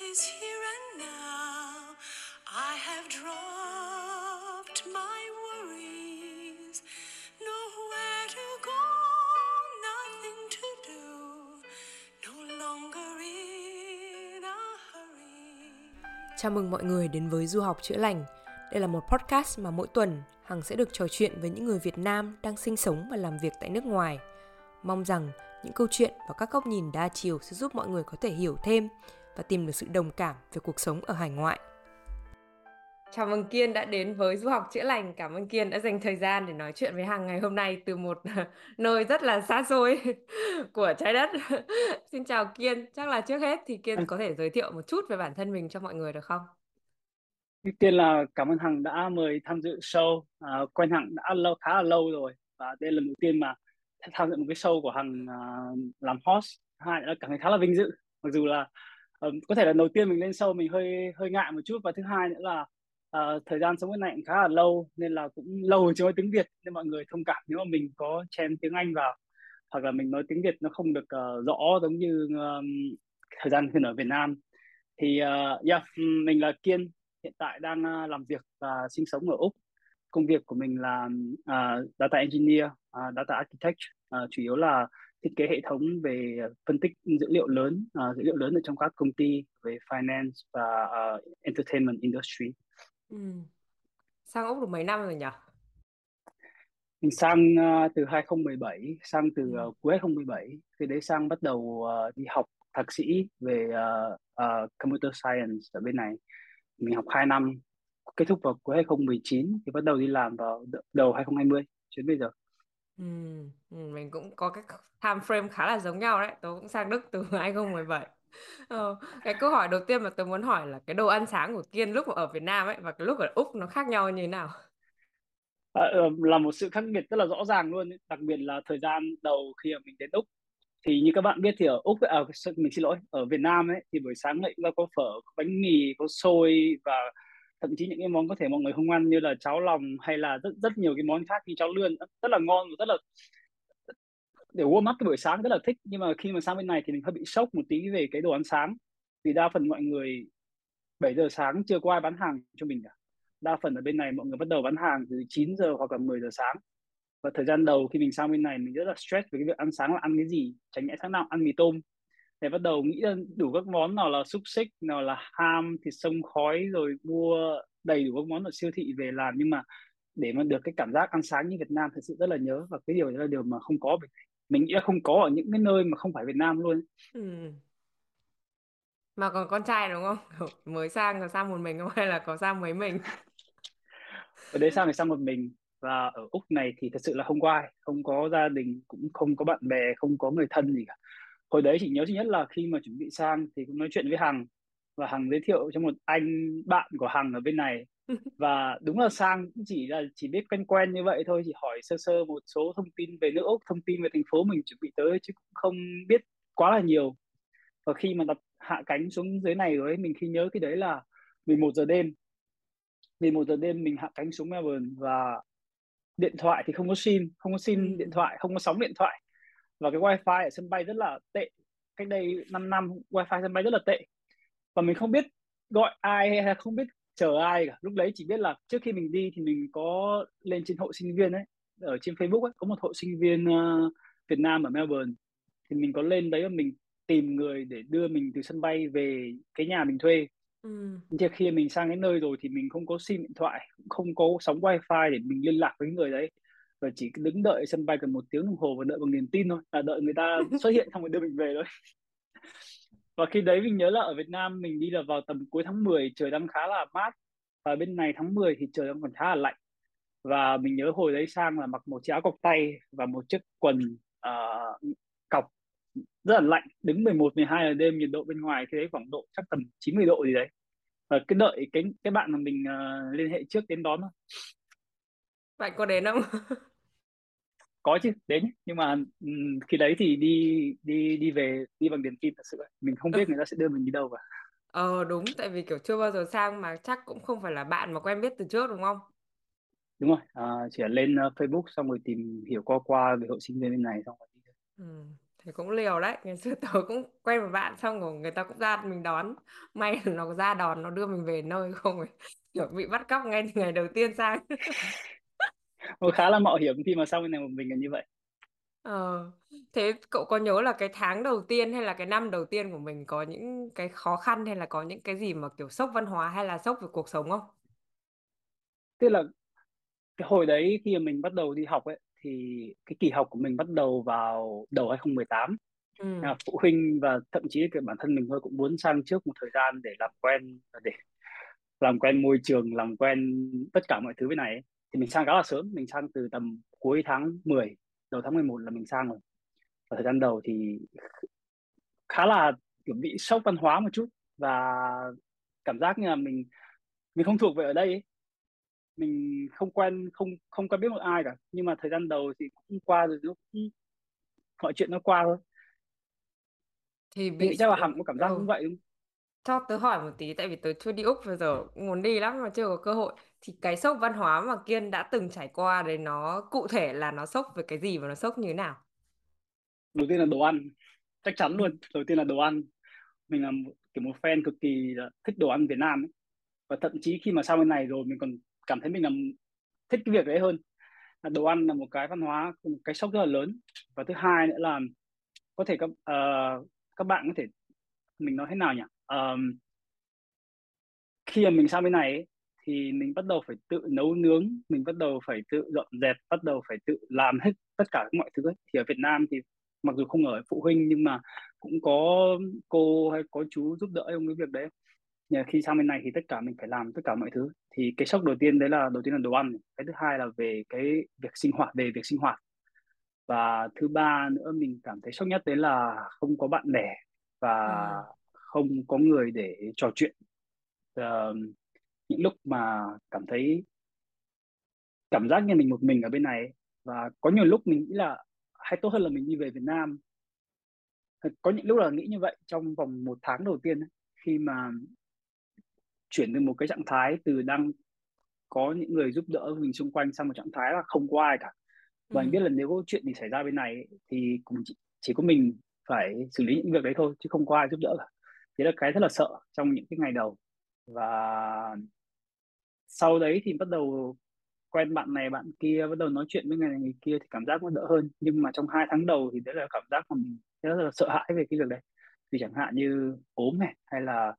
is here and now. I have dropped my worries. Nowhere to go, nothing to do. No longer in a hurry. Chào mừng mọi người đến với Du học Chữa Lành. Đây là một podcast mà mỗi tuần Hằng sẽ được trò chuyện với những người Việt Nam đang sinh sống và làm việc tại nước ngoài. Mong rằng những câu chuyện và các góc nhìn đa chiều sẽ giúp mọi người có thể hiểu thêm và tìm được sự đồng cảm về cuộc sống ở hải ngoại. Chào mừng Kiên đã đến với Du học Chữa Lành. Cảm ơn Kiên đã dành thời gian để nói chuyện với Hằng ngày hôm nay từ một nơi rất là xa xôi của trái đất. Xin chào Kiên. Chắc là trước hết thì Kiên có thể giới thiệu một chút về bản thân mình cho mọi người được không? Đầu tiên là cảm ơn Hằng đã mời tham dự show. Quen Hằng đã khá là lâu rồi. Và đây là lần đầu tiên mà tham dự một cái show của Hằng làm host. Hai là cảm thấy khá là vinh dự. Mặc dù là có thể là đầu tiên mình lên show mình hơi ngại một chút, và thứ hai nữa là thời gian sống bên này cũng khá là lâu nên là cũng lâu rồi chưa nói tiếng Việt, nên mọi người thông cảm nếu mà mình có chém tiếng Anh vào hoặc là mình nói tiếng Việt nó không được rõ giống như thời gian khi ở Việt Nam. Thì mình là Kiên, hiện tại đang làm việc và sinh sống ở Úc. Công việc của mình là data engineer, data architect, chủ yếu là thiết kế hệ thống về phân tích dữ liệu lớn ở trong các công ty về finance và entertainment industry. Sang Úc được mấy năm rồi nhỉ? Mình sang từ 2017, sang từ cuối 2017, khi đấy sang bắt đầu đi học thạc sĩ về computer science ở bên này. Mình học 2 năm, kết thúc vào cuối 2019 thì bắt đầu đi làm vào đầu 2020 đến bây giờ. Mình cũng có cái time frame khá là giống nhau đấy. Tôi cũng sang Đức từ 2017. Cái câu hỏi đầu tiên mà tôi muốn hỏi là cái đồ ăn sáng của Kiên lúc ở Việt Nam ấy và cái lúc ở Úc nó khác nhau như thế nào? Là một sự khác biệt rất là rõ ràng luôn ấy. Đặc biệt là thời gian đầu khi mình đến Úc thì như các bạn biết thì ở Úc, ở Việt Nam ấy thì buổi sáng lại có phở, có bánh mì, có xôi và thậm chí những cái món có thể mọi người không ăn như là cháo lòng hay là rất nhiều cái món khác như cháo lươn rất là ngon, rất là để warm up cái buổi sáng rất là thích. Nhưng mà khi mà sang bên này thì mình hơi bị sốc một tí về cái đồ ăn sáng, vì đa phần mọi người 7 giờ sáng chưa có ai bán hàng cho mình cả. Đa phần ở bên này mọi người bắt đầu bán hàng từ 9 giờ hoặc là 10 giờ sáng. Và thời gian đầu khi mình sang bên này mình rất là stress về cái việc ăn sáng là ăn cái gì. Chẳng nhẽ sáng nào ăn mì tôm, để bắt đầu nghĩ ra đủ các món, nào là xúc xích, nào là ham, thịt xông khói, rồi mua đầy đủ các món ở siêu thị về làm. Nhưng mà để mà được cái cảm giác ăn sáng như Việt Nam thật sự rất là nhớ, và cái điều đó là điều mà không có, mình nghĩ là không có ở những cái nơi mà không phải Việt Nam luôn. Mà còn con trai đúng không? Mới sang có sang một mình không hay là có sang mấy mình? Ở đấy sang một mình, và ở Úc này thì thật sự là không có ai, không có gia đình, cũng không có bạn bè, không có người thân gì cả. Hồi đấy chị nhớ duy nhất là khi mà chuẩn bị sang thì cũng nói chuyện với Hằng, và Hằng giới thiệu cho một anh bạn của Hằng ở bên này. Và đúng là sang cũng chỉ biết quen như vậy thôi, chỉ hỏi sơ một số thông tin về nước Úc, thông tin về thành phố mình chuẩn bị tới, chứ cũng không biết quá là nhiều. Và khi mà đặt hạ cánh xuống dưới này rồi ấy, mình khi nhớ cái đấy là 11 giờ đêm mình hạ cánh xuống Melbourne, và điện thoại thì không có sim điện thoại, không có sóng điện thoại, và cái wifi ở sân bay rất là tệ. Cách đây 5 năm wifi sân bay rất là tệ, và mình không biết gọi ai hay không biết chờ ai cả. Lúc đấy chỉ biết là trước khi mình đi thì mình có lên trên hội sinh viên ấy, ở trên Facebook ấy, có một hội sinh viên Việt Nam ở Melbourne, thì mình có lên đấy và mình tìm người để đưa mình từ sân bay về cái nhà mình thuê. Thì khi mình sang cái nơi rồi thì mình không có sim điện thoại, không có sóng wifi để mình liên lạc với người đấy, và chỉ đứng đợi sân bay gần 1 tiếng đồng hồ và đợi bằng niềm tin thôi, là đợi người ta xuất hiện xong rồi đưa mình về thôi. Và khi đấy mình nhớ là ở Việt Nam mình đi là vào tầm cuối tháng 10, trời đang khá là mát. Và bên này tháng 10 thì trời đang còn khá là lạnh. Và mình nhớ hồi đấy sang là mặc một chiếc áo cộc tay và một chiếc quần cọc rất là lạnh. Đứng 11-12 giờ đêm, nhiệt độ bên ngoài thì đấy khoảng độ chắc tầm 90 độ gì đấy. Và cứ đợi cái bạn mà mình liên hệ trước đến đón thôi. Bạn có đến không? Có chứ, đến. Nhưng mà khi đấy thì đi về bằng điện tin thật sự. Mình không biết người ta sẽ đưa mình đi đâu cả. Đúng, tại vì kiểu chưa bao giờ sang mà chắc cũng không phải là bạn mà quen biết từ trước đúng không? Đúng rồi, chỉ là lên Facebook xong rồi tìm hiểu qua về hội sinh viên bên này xong rồi đi. Thế cũng liều đấy. Ngày xưa tớ cũng quen một bạn, xong rồi người ta cũng ra mình đón. May là nó ra đón, nó đưa mình về nơi, không phải kiểu bị bắt cóc ngay từ ngày đầu tiên sang. Khá là mạo hiểm khi mà sang bên này một mình là như vậy. Thế cậu có nhớ là cái tháng đầu tiên hay là cái năm đầu tiên của mình có những cái khó khăn hay là có những cái gì mà kiểu sốc văn hóa hay là sốc về cuộc sống không? Tức là cái hồi đấy khi mà mình bắt đầu đi học ấy, thì cái kỳ học của mình bắt đầu vào đầu 2018. Phụ huynh và thậm chí cả bản thân mình thôi cũng muốn sang trước một thời gian để làm quen, để làm quen môi trường, làm quen tất cả mọi thứ bên này ấy. Thì mình sang khá là sớm, mình sang từ tầm cuối tháng 10, đầu tháng 11 là mình sang rồi. Và thời gian đầu thì khá là kiểu bị sốc văn hóa một chút, và cảm giác như là mình không thuộc về ở đây ấy. Mình không quen biết một ai cả, nhưng mà thời gian đầu thì cũng qua rồi, mọi chuyện nó qua thôi. Thì bị chắc là Hằng có cảm giác cũng vậy không? Cho tớ hỏi một tí, tại vì tớ chưa đi Úc bao giờ, muốn đi lắm mà chưa có cơ hội. Thì cái sốc văn hóa mà Kiên đã từng trải qua đấy, nó cụ thể là nó sốc về cái gì và nó sốc như thế nào? Đầu tiên là đồ ăn, chắc chắn luôn. Đầu tiên là đồ ăn. Mình là một fan cực kỳ thích đồ ăn Việt Nam ấy. Và thậm chí khi mà sang bên này rồi mình còn cảm thấy mình thích cái việc đấy hơn. Đồ ăn là một cái văn hóa, một cái sốc rất là lớn. Và thứ hai nữa là có thể các bạn có thể, mình nói thế nào nhỉ? Khi mà mình sang bên này ấy, thì mình bắt đầu phải tự nấu nướng, mình bắt đầu phải tự dọn dẹp, bắt đầu phải tự làm hết tất cả mọi thứ ấy. Thì ở Việt Nam thì mặc dù không ở phụ huynh nhưng mà cũng có cô hay có chú giúp đỡ trong cái việc đấy. Nhưng khi sang bên này thì tất cả mình phải làm tất cả mọi thứ. Thì cái sốc đầu tiên là đồ ăn, cái thứ hai là về cái việc sinh hoạt, và thứ ba nữa mình cảm thấy sốc nhất đấy là không có bạn bè và không có người để trò chuyện. Những lúc mà cảm giác như mình một mình ở bên này, và có nhiều lúc mình nghĩ là hay tốt hơn là mình đi về Việt Nam. Có những lúc là nghĩ như vậy trong vòng một tháng đầu tiên ấy, khi mà chuyển từ một cái trạng thái từ đang có những người giúp đỡ mình xung quanh sang một trạng thái là không có ai cả. Và anh biết là nếu có chuyện gì xảy ra bên này ấy, thì cũng chỉ có mình phải xử lý những việc đấy thôi, chứ không có ai giúp đỡ cả. Thế là cái rất là sợ trong những cái ngày đầu. Và sau đấy thì bắt đầu quen bạn này bạn kia, bắt đầu nói chuyện với người này người kia thì cảm giác nó đỡ hơn. Nhưng mà trong 2 tháng đầu thì đấy là cảm giác mà mình rất là sợ hãi về cái việc đấy. Thì chẳng hạn như ốm này, hay là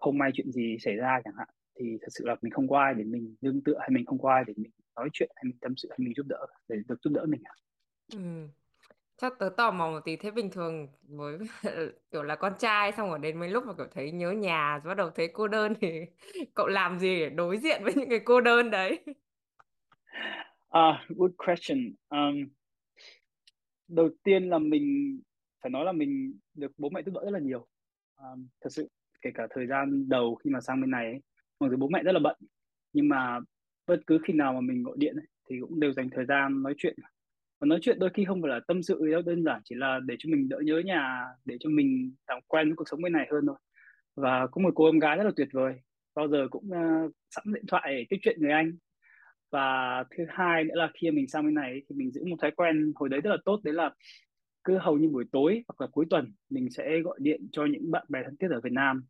không may chuyện gì xảy ra chẳng hạn, thì thật sự là mình không có ai để mình nương tựa, hay mình không có ai để mình nói chuyện, hay mình tâm sự, hay mình giúp đỡ, để được giúp đỡ mình. Chắc tớ tò mò một tí, thế bình thường với kiểu là con trai xong rồi đến mấy lúc mà kiểu thấy nhớ nhà, bắt đầu thấy cô đơn thì cậu làm gì để đối diện với những cái cô đơn đấy? Good question. Đầu tiên là mình phải nói là mình được bố mẹ giúp đỡ rất là nhiều. Thật sự kể cả thời gian đầu khi mà sang bên này ấy, mặc dù bố mẹ rất là bận nhưng mà bất cứ khi nào mà mình gọi điện ấy, thì cũng đều dành thời gian nói chuyện. Và nói chuyện đôi khi không phải là tâm sự đâu, đơn giản chỉ là để cho mình đỡ nhớ nhà, để cho mình làm quen với cuộc sống bên này hơn thôi. Và có một cô em gái rất là tuyệt vời, bao giờ cũng sẵn điện thoại để tiếp chuyện người anh. Và thứ hai nữa là khi mình sang bên này thì mình giữ một thói quen hồi đấy rất là tốt, đấy là cứ hầu như buổi tối hoặc là cuối tuần mình sẽ gọi điện cho những bạn bè thân thiết ở Việt Nam.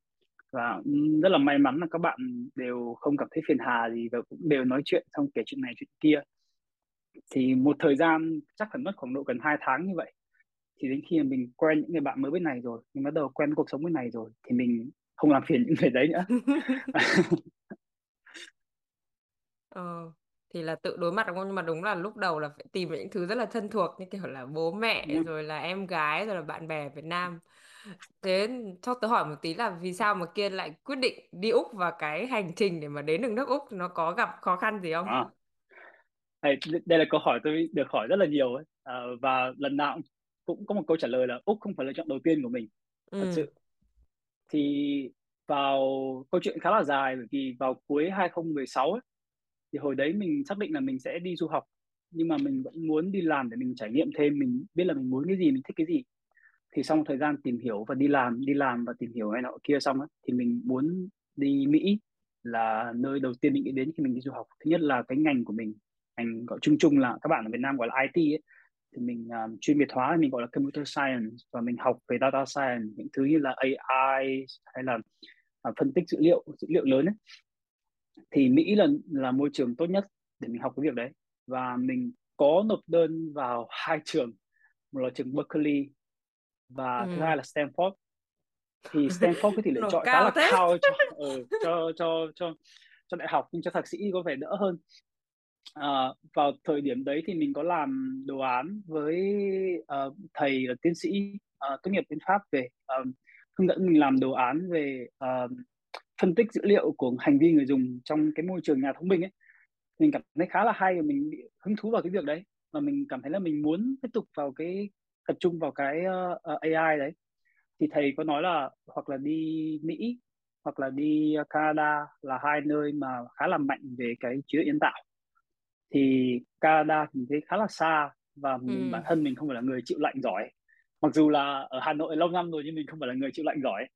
Và rất là may mắn là các bạn đều không cảm thấy phiền hà gì, và cũng đều nói chuyện, xong kể chuyện này chuyện kia. Thì một thời gian chắc phải mất khoảng độ gần 2 tháng như vậy, thì đến khi mình quen những người bạn mới bên này rồi, mình bắt đầu quen cuộc sống bên này rồi, thì mình không làm phiền những người đấy nữa. Thì là tự đối mặt đúng không? Nhưng mà đúng là lúc đầu là phải tìm những thứ rất là thân thuộc, như kiểu là bố mẹ, rồi là em gái, rồi là bạn bè Việt Nam. Thế cho tớ hỏi một tí là vì sao mà Kiên lại quyết định đi Úc, và cái hành trình để mà đến được nước Úc nó có gặp khó khăn gì không? Đây là câu hỏi tôi được hỏi rất là nhiều ấy. Và lần nào cũng có một câu trả lời là Úc không phải lựa chọn đầu tiên của mình. Thật sự thì vào câu chuyện khá là dài, bởi vì vào cuối 2016 ấy, thì hồi đấy mình xác định là mình sẽ đi du học, nhưng mà mình vẫn muốn đi làm để mình trải nghiệm thêm, mình biết là mình muốn cái gì, mình thích cái gì. Thì sau một thời gian tìm hiểu và đi làm và tìm hiểu này nọ kia xong ấy, thì mình muốn đi Mỹ là nơi đầu tiên mình nghĩ đến khi mình đi du học. Thứ nhất là cái ngành của mình, gọi chung là các bạn ở Việt Nam gọi là IT ấy, thì mình chuyên biệt hóa, mình gọi là computer science, và mình học về data science, những thứ như là AI hay là phân tích dữ liệu lớn ấy. Thì Mỹ là môi trường tốt nhất để mình học cái việc đấy. Và mình có nộp đơn vào hai trường, một là trường Berkeley và thứ hai là Stanford. Thì Stanford cái tỷ lệ chọi khá là cao cho đại học, nhưng cho thạc sĩ có vẻ đỡ hơn. Vào thời điểm đấy thì mình có làm đồ án với thầy là tiến sĩ tốt nghiệp bên Pháp về hướng dẫn mình làm đồ án về phân tích dữ liệu của hành vi người dùng trong cái môi trường nhà thông minh ấy. Mình cảm thấy khá là hay và mình bị hứng thú vào cái việc đấy, và mình cảm thấy là mình muốn tiếp tục vào cái tập trung vào cái AI đấy. Thì thầy có nói là hoặc là đi Mỹ hoặc là đi Canada là hai nơi mà khá là mạnh về cái trí tuệ nhân tạo. Thì Canada mình thấy khá là xa, và bản thân mình không phải là người chịu lạnh giỏi. Mặc dù là ở Hà Nội lâu năm rồi nhưng mình không phải là người chịu lạnh giỏi.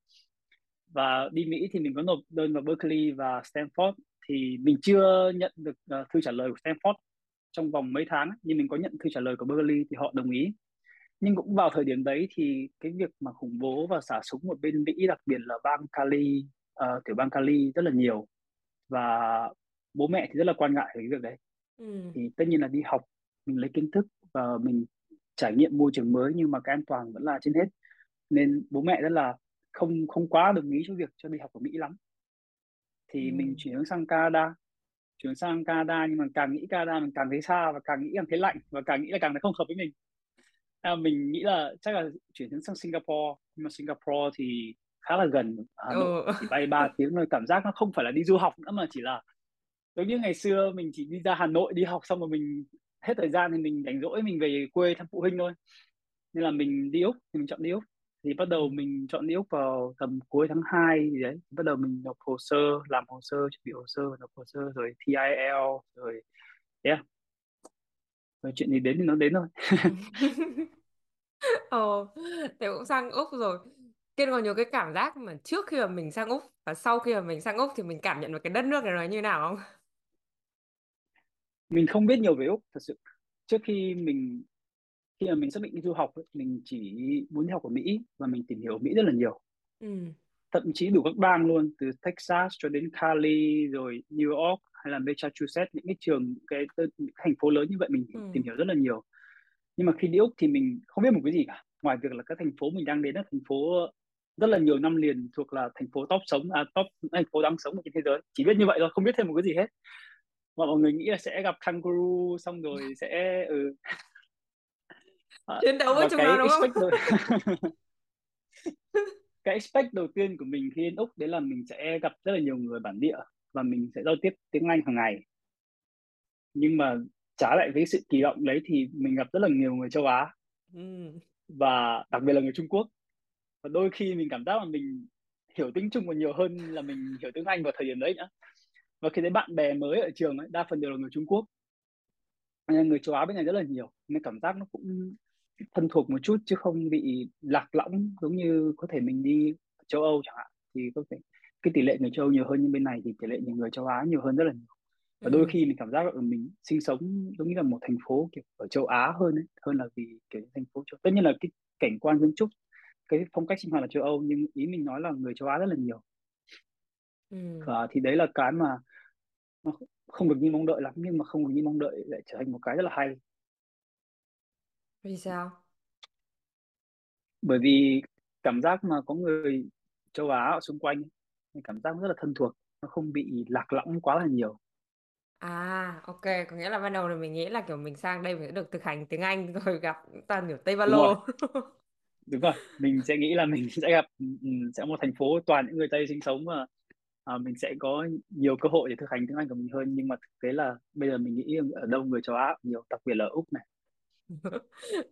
Và đi Mỹ thì mình có nộp đơn vào Berkeley và Stanford. Thì mình chưa nhận được thư trả lời của Stanford trong vòng mấy tháng, nhưng mình có nhận thư trả lời của Berkeley thì họ đồng ý. Nhưng cũng vào thời điểm đấy thì cái việc mà khủng bố và xả súng ở bên Mỹ, đặc biệt là bang Cali, tiểu bang Cali rất là nhiều. Và bố mẹ thì rất là quan ngại về cái việc đấy. Thì tất nhiên là đi học, mình lấy kiến thức và mình trải nghiệm môi trường mới, nhưng mà cái an toàn vẫn là trên hết. Nên bố mẹ rất là không quá đồng ý cho việc cho đi học ở Mỹ lắm. Thì mình chuyển sang Canada, nhưng mà càng nghĩ Canada mình càng thấy xa, và càng nghĩ càng thấy lạnh, và càng nghĩ là càng thấy không hợp với mình. Mình nghĩ là chắc là chuyển sang Singapore, nhưng mà Singapore thì khá là gần Hà Nội, chỉ bay 3 tiếng thôi. Cảm giác nó không phải là đi du học nữa, mà chỉ là giống như ngày xưa mình chỉ đi ra Hà Nội đi học xong rồi mình hết thời gian thì mình rảnh rỗi mình về quê thăm phụ huynh thôi. Nên là mình đi Úc, thì mình chọn đi Úc. Thì bắt đầu mình chọn đi Úc vào tầm cuối tháng 2 gì đấy. Bắt đầu mình nộp hồ sơ, làm hồ sơ, chuẩn bị hồ sơ, nộp hồ sơ, rồi thi IELTS, rồi rồi chuyện gì đến thì nó đến thôi. Thế cũng sang Úc rồi. Kiên còn nhiều cái cảm giác mà trước khi mà mình sang Úc và sau khi mà mình sang Úc thì mình cảm nhận được cái đất nước này nó như nào không? Mình không biết nhiều về Úc thật sự. Trước khi mà mình xác định đi du học, mình chỉ muốn đi học ở Mỹ và mình tìm hiểu ở Mỹ rất là nhiều. Thậm chí đủ các bang luôn, từ Texas cho đến Cali, rồi New York hay là Massachusetts, những cái trường, những thành phố lớn như vậy mình tìm hiểu rất là nhiều. Nhưng mà khi đi Úc thì mình không biết một cái gì cả, ngoài việc là các thành phố mình đang đến là thành phố rất là nhiều năm liền thuộc là thành phố top thành phố đáng sống trên thế giới, chỉ biết như vậy thôi, không biết thêm một cái gì hết. Mà mọi người nghĩ là sẽ gặp kangaroo xong rồi sẽ chiến đấu với chúng nó đúng không? Cái expect đầu tiên của mình khi đến Úc đấy là mình sẽ gặp rất là nhiều người bản địa và mình sẽ giao tiếp tiếng Anh hàng ngày. Nhưng mà trái lại với sự kỳ vọng đấy thì mình gặp rất là nhiều người châu Á, và đặc biệt là người Trung Quốc. Và đôi khi mình cảm giác là mình hiểu tiếng Trung còn nhiều hơn là mình hiểu tiếng Anh vào thời điểm đấy nữa. Và khi thấy bạn bè mới ở trường ấy, đa phần đều là người Trung Quốc, nên người châu Á bên này rất là nhiều, nên cảm giác nó cũng thân thuộc một chút chứ không bị lạc lõng giống như có thể mình đi châu Âu chẳng hạn, thì có thể cái tỷ lệ người châu Âu nhiều hơn, nhưng bên này thì tỷ lệ người châu Á nhiều hơn rất là nhiều. Và đôi khi mình cảm giác là mình sinh sống giống như là một thành phố kiểu ở châu Á hơn là vì cái thành phố châu. Tất nhiên là cái cảnh quan kiến trúc, cái phong cách sinh hoạt là châu Âu, nhưng ý mình nói là người châu Á rất là nhiều. Và thì đấy là cái mà nó không được như mong đợi lắm, nhưng mà không được như mong đợi lại trở thành một cái rất là hay. Vì sao? Bởi vì cảm giác mà có người châu Á ở xung quanh, cảm giác rất là thân thuộc, nó không bị lạc lõng quá là nhiều. Ok, có nghĩa là ban đầu là mình nghĩ là kiểu mình sang đây mình sẽ được thực hành tiếng Anh rồi gặp toàn kiểu Tây Ba Lô. Đúng rồi, mình sẽ nghĩ là mình sẽ gặp một thành phố toàn những người Tây sinh sống và mình sẽ có nhiều cơ hội để thực hành tiếng Anh của mình hơn. Nhưng mà thực tế là bây giờ mình nghĩ ở đâu người châu Á nhiều, đặc biệt là Úc này.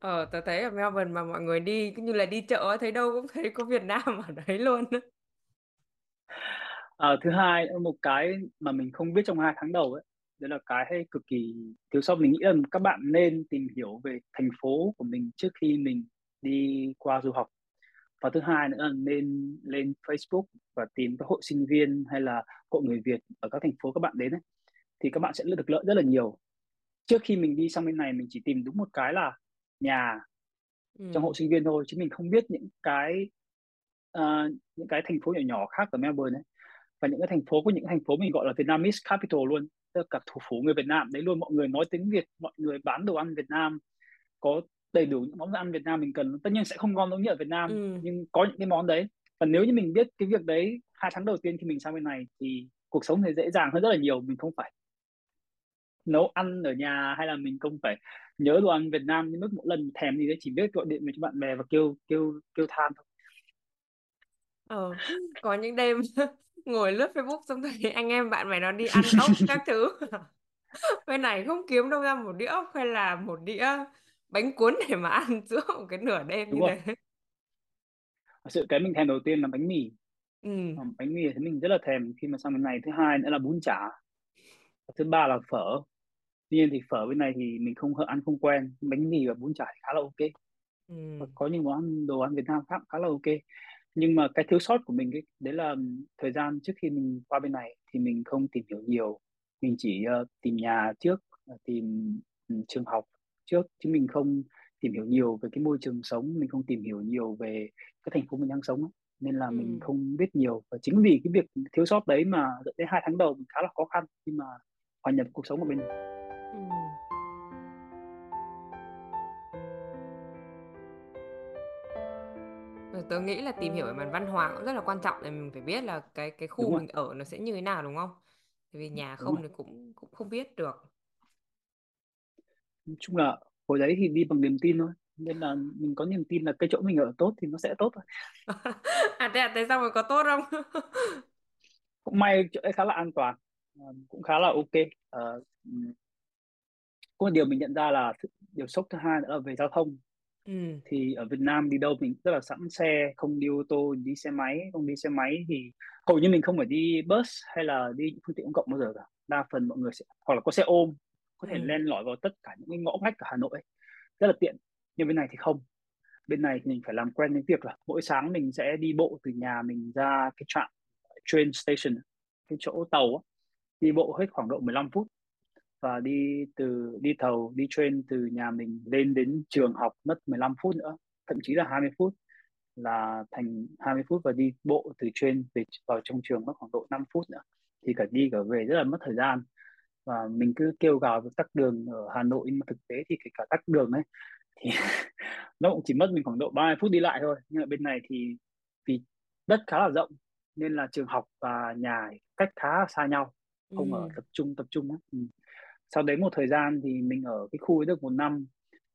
Tớ thấy ở Melbourne mà mọi người đi như là đi chợ, thấy đâu cũng thấy có Việt Nam ở đấy luôn. Thứ hai, một cái mà mình không biết trong 2 tháng đầu ấy, đấy là cái hay cực kỳ thiếu sót. Mình nghĩ là các bạn nên tìm hiểu về thành phố của mình trước khi mình đi qua du học. Và thứ hai nữa là nên lên Facebook và tìm các hội sinh viên hay là hội người Việt ở các thành phố các bạn đến ấy, thì các bạn sẽ được lợi rất là nhiều. Trước khi mình đi sang bên này, mình chỉ tìm đúng một cái là nhà trong hộ sinh viên thôi, chứ mình không biết những cái thành phố nhỏ nhỏ khác ở Melbourne ấy. Và những cái thành phố của những thành phố mình gọi là Vietnamese capital luôn, tức là cả thủ phủ người Việt Nam đấy luôn, mọi người nói tiếng Việt, mọi người bán đồ ăn Việt Nam, có đầy đủ những món ăn Việt Nam mình cần. Tất nhiên sẽ không ngon giống như ở Việt Nam, nhưng có những cái món đấy. Và nếu như mình biết cái việc đấy 2 tháng đầu tiên khi mình sang bên này thì cuộc sống sẽ dễ dàng hơn rất là nhiều. Mình không phải nấu ăn ở nhà, hay là mình không phải nhớ đồ ăn Việt Nam đến mức mỗi lần thèm gì đấy chỉ biết gọi điện về cho bạn bè và kêu than thôi. Có những đêm ngồi lướt Facebook xong thấy anh em bạn mày nó đi ăn ốc các thứ. Bên này không kiếm đâu ra một đĩa ốc hay là một đĩa bánh cuốn để mà ăn giữa một cái nửa đêm. Đúng như thế. Sự cái mình thèm đầu tiên là bánh mì. Bánh mì thì mình rất là thèm khi mà sang bên này. Thứ hai nữa là bún chả. Thứ ba là phở. Tuy nhiên thì phở bên này thì mình không ăn không quen. Bánh mì và bún chả thì khá là ok. Có những món đồ ăn Việt Nam khác khá là ok. Nhưng mà cái thiếu sót của mình ấy, đấy là thời gian trước khi mình qua bên này thì mình không tìm hiểu nhiều. Mình chỉ tìm nhà trước, tìm trường học trước, chứ mình không tìm hiểu nhiều về cái môi trường sống, mình không tìm hiểu nhiều về cái thành phố mình đang sống ấy. Nên là mình không biết nhiều, và chính vì cái việc thiếu sót đấy mà dẫn đến 2 tháng đầu mình khá là khó khăn khi mà hòa nhập cuộc sống ở bên này. Tớ nghĩ là tìm hiểu về mặt văn hóa cũng rất là quan trọng, để mình phải biết là cái khu đúng mình rồi. Ở nó sẽ như thế nào, đúng không? Vì nhà không thì cũng không biết được. Nói chung là hồi đấy thì đi bằng niềm tin thôi, nên là mình có niềm tin là cái chỗ mình ở tốt thì nó sẽ tốt thôi. Thế sao mà có tốt không? Cũng may chỗ ấy khá là an toàn, cũng khá là ok. Có điều mình nhận ra là điều sốc thứ hai là về giao thông. Thì ở Việt Nam đi đâu mình rất là sẵn xe, không đi ô tô, đi xe máy. Không đi xe máy thì hầu như mình không phải đi bus hay là đi những phương tiện công cộng bao giờ cả. Đa phần mọi người sẽ hoặc là có xe ôm, có thể len lỏi vào tất cả những ngõ ngách của Hà Nội ấy. Rất là tiện. Nhưng bên này thì không. Bên này thì mình phải làm quen với việc là mỗi sáng mình sẽ đi bộ từ nhà mình ra cái trạm train station, cái chỗ tàu ấy. Đi bộ hết khoảng độ 15 phút và đi tàu, đi train từ nhà mình lên đến trường học mất 15 phút nữa, thậm chí là 20 phút, là thành 20 phút, và đi bộ từ train về vào trong trường mất khoảng độ 5 phút nữa, thì cả đi cả về rất là mất thời gian. Và mình cứ kêu gào tắc đường ở Hà Nội, nhưng mà thực tế thì kể cả tắc đường ấy thì nó cũng chỉ mất mình khoảng độ 30 phút đi lại thôi. Nhưng ở bên này thì vì đất khá là rộng nên là trường học và nhà cách khá xa nhau, không ở tập trung ấy. Sau đấy một thời gian thì mình ở cái khu ấy được 1 năm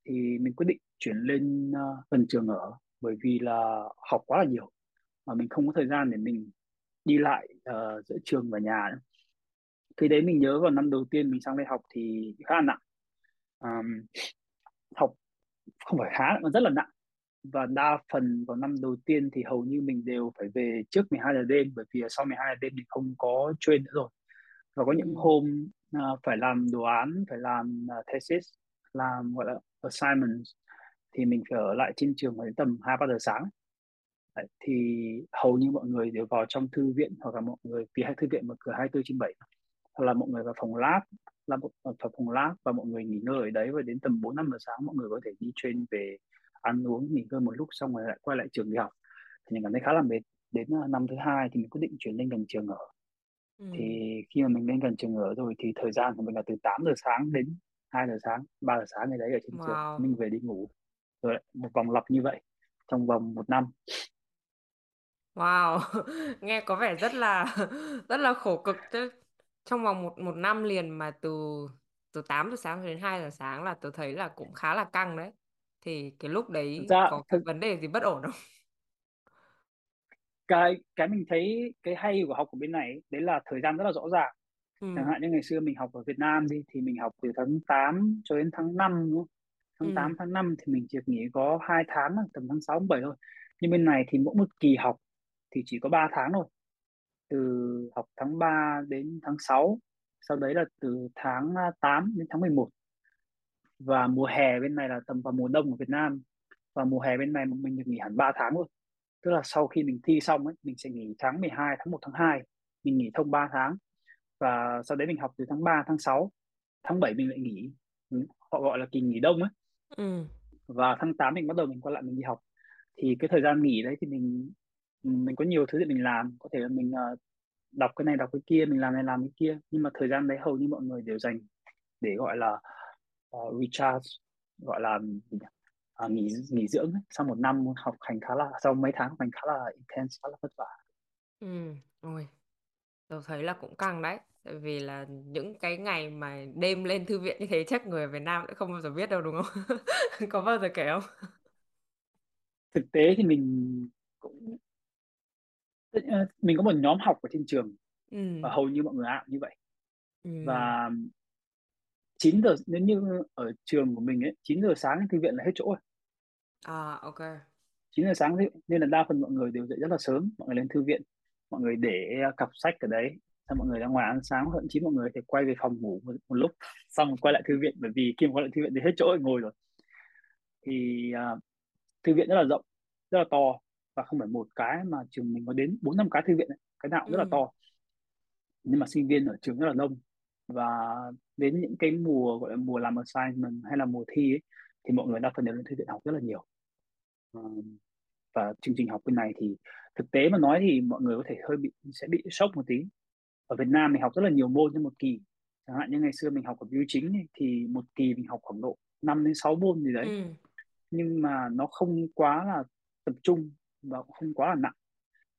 thì mình quyết định chuyển lên gần trường ở, bởi vì là học quá là nhiều mà mình không có thời gian để mình đi lại giữa trường và nhà nữa. Khi đấy mình nhớ vào năm đầu tiên mình sang đây học thì khá là nặng, học không phải khá mà rất là nặng, và đa phần vào năm đầu tiên thì hầu như mình đều phải về trước 12 giờ đêm, bởi vì sau 12 giờ đêm thì không có train nữa rồi. Và có những hôm phải làm đồ án, phải làm thesis, làm gọi là assignments, thì mình phải ở lại trên trường đến tầm 2-3 giờ sáng. Đấy, thì hầu như mọi người đều vào trong thư viện, hoặc là mọi người, vì thư viện mở cửa 24/7, hoặc là mọi người vào phòng lab và mọi người nghỉ ngơi ở đấy, và đến tầm 4-5 giờ sáng mọi người có thể đi train về, ăn uống, nghỉ ngơi một lúc xong rồi lại quay lại trường đi học. Thì mình cảm thấy khá là mệt. Đến năm thứ hai thì mình quyết định chuyển lên gần trường ở. Thì khi mà mình lên gần trường ở rồi thì thời gian của mình là từ 8 giờ sáng đến 2 giờ sáng, 3 giờ sáng ngày đấy ở trên trường. Mình về đi ngủ. Rồi lại một vòng lặp như vậy trong vòng 1 năm. Wow, nghe có vẻ rất là khổ cực. Trong vòng một năm liền mà từ 8 giờ sáng đến 2 giờ sáng là tôi thấy là cũng khá là căng đấy. Thì cái lúc đấy có cái vấn đề gì bất ổn không? Cái mình thấy cái hay của học của bên này đấy là thời gian rất là rõ ràng. Chẳng hạn như ngày xưa mình học ở Việt Nam đi, thì mình học từ tháng 8 cho đến tháng 5 đúng không? Tháng 8, tháng 5 thì mình chỉ nghỉ có 2 tháng, tầm tháng 6, 7 thôi. Nhưng bên này thì mỗi một kỳ học thì chỉ có 3 tháng thôi. Từ học tháng 3 đến tháng 6, sau đấy là từ tháng 8 đến tháng 11. Và mùa hè bên này là tầm vào mùa đông của Việt Nam. Và mùa hè bên này mình được nghỉ hẳn 3 tháng luôn. Tức là sau khi mình thi xong ấy, mình sẽ nghỉ tháng 12, tháng 1, tháng 2. Mình nghỉ thông 3 tháng. Và sau đấy mình học từ tháng 3, tháng 6. Tháng 7 mình lại nghỉ. Họ gọi là kỳ nghỉ đông ấy. Và tháng 8 mình bắt đầu mình quay lại mình đi học. Thì cái thời gian nghỉ đấy thì mình có nhiều thứ để mình làm. Có thể là mình đọc cái này đọc cái kia, mình làm này làm cái kia. Nhưng mà thời gian đấy hầu như mọi người đều dành để gọi là recharge, gọi là nghỉ dưỡng ấy. Sau một năm học hành khá là, sau mấy tháng học hành khá là intense, khá là vất vả. Ôi, tôi thấy là cũng căng đấy. Tại vì là những cái ngày mà đêm lên thư viện như thế chắc người Việt Nam cũng không bao giờ biết đâu, đúng không? Có bao giờ kể không? Thực tế thì mình có một nhóm học ở trên trường và hầu như mọi người cũng như vậy. Và 9 giờ, nếu như ở trường của mình ấy, 9 giờ sáng thư viện là hết chỗ rồi. À, ok. 9 giờ sáng nên là đa phần mọi người đều dậy rất là sớm, mọi người lên thư viện, mọi người để cặp sách ở đấy, xong mọi người ra ngoài ăn sáng, thậm chí mọi người thì quay về phòng ngủ một lúc, xong rồi quay lại thư viện, bởi vì khi mà quay lại thư viện thì hết chỗ để ngồi rồi. Thì thư viện rất là rộng, rất là to, và không phải một cái mà trường mình có đến 4-5 cái thư viện ấy, cái nào cũng rất là to. Nhưng mà sinh viên ở trường rất là đông, và đến những cái mùa gọi là mùa làm assignment hay là mùa thi ấy, thì mọi người đa phần đều lên thư viện học rất là nhiều. Và chương trình học bên này thì thực tế mà nói thì mọi người có thể sẽ bị sốc một tí. Ở Việt Nam mình học rất là nhiều môn trong một kỳ. Chẳng hạn như ngày xưa mình học ở Bưu Chính ấy, thì một kỳ mình học khoảng độ 5 đến 6 môn gì đấy. Nhưng mà nó không quá là tập trung và cũng không quá là nặng.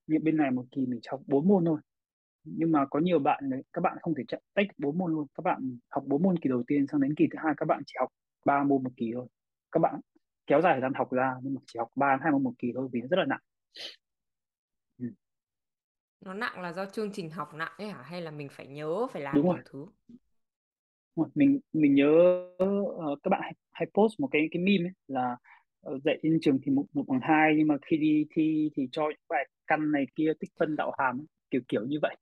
Nhưng bên này một kỳ mình chỉ học 4 môn thôi. Nhưng mà có nhiều bạn đấy, các bạn không thể chạy tách 4 môn luôn. Các bạn học 4 môn kỳ đầu tiên, sang đến kỳ thứ hai các bạn chỉ học 3 môn một kỳ thôi. Các bạn kéo dài thời gian học ra nhưng mà chỉ học 3-2 môn một kỳ thôi vì nó rất là nặng. Nó nặng là do chương trình học nặng ấy hả? Hay là mình phải nhớ, phải làm nhiều thứ? Mình nhớ các bạn hay post một cái meme ấy, là dạy trên trường thì 1/2 nhưng mà khi đi thi thì cho những bài căn này kia, tích phân đạo hàm ấy, kiểu như vậy.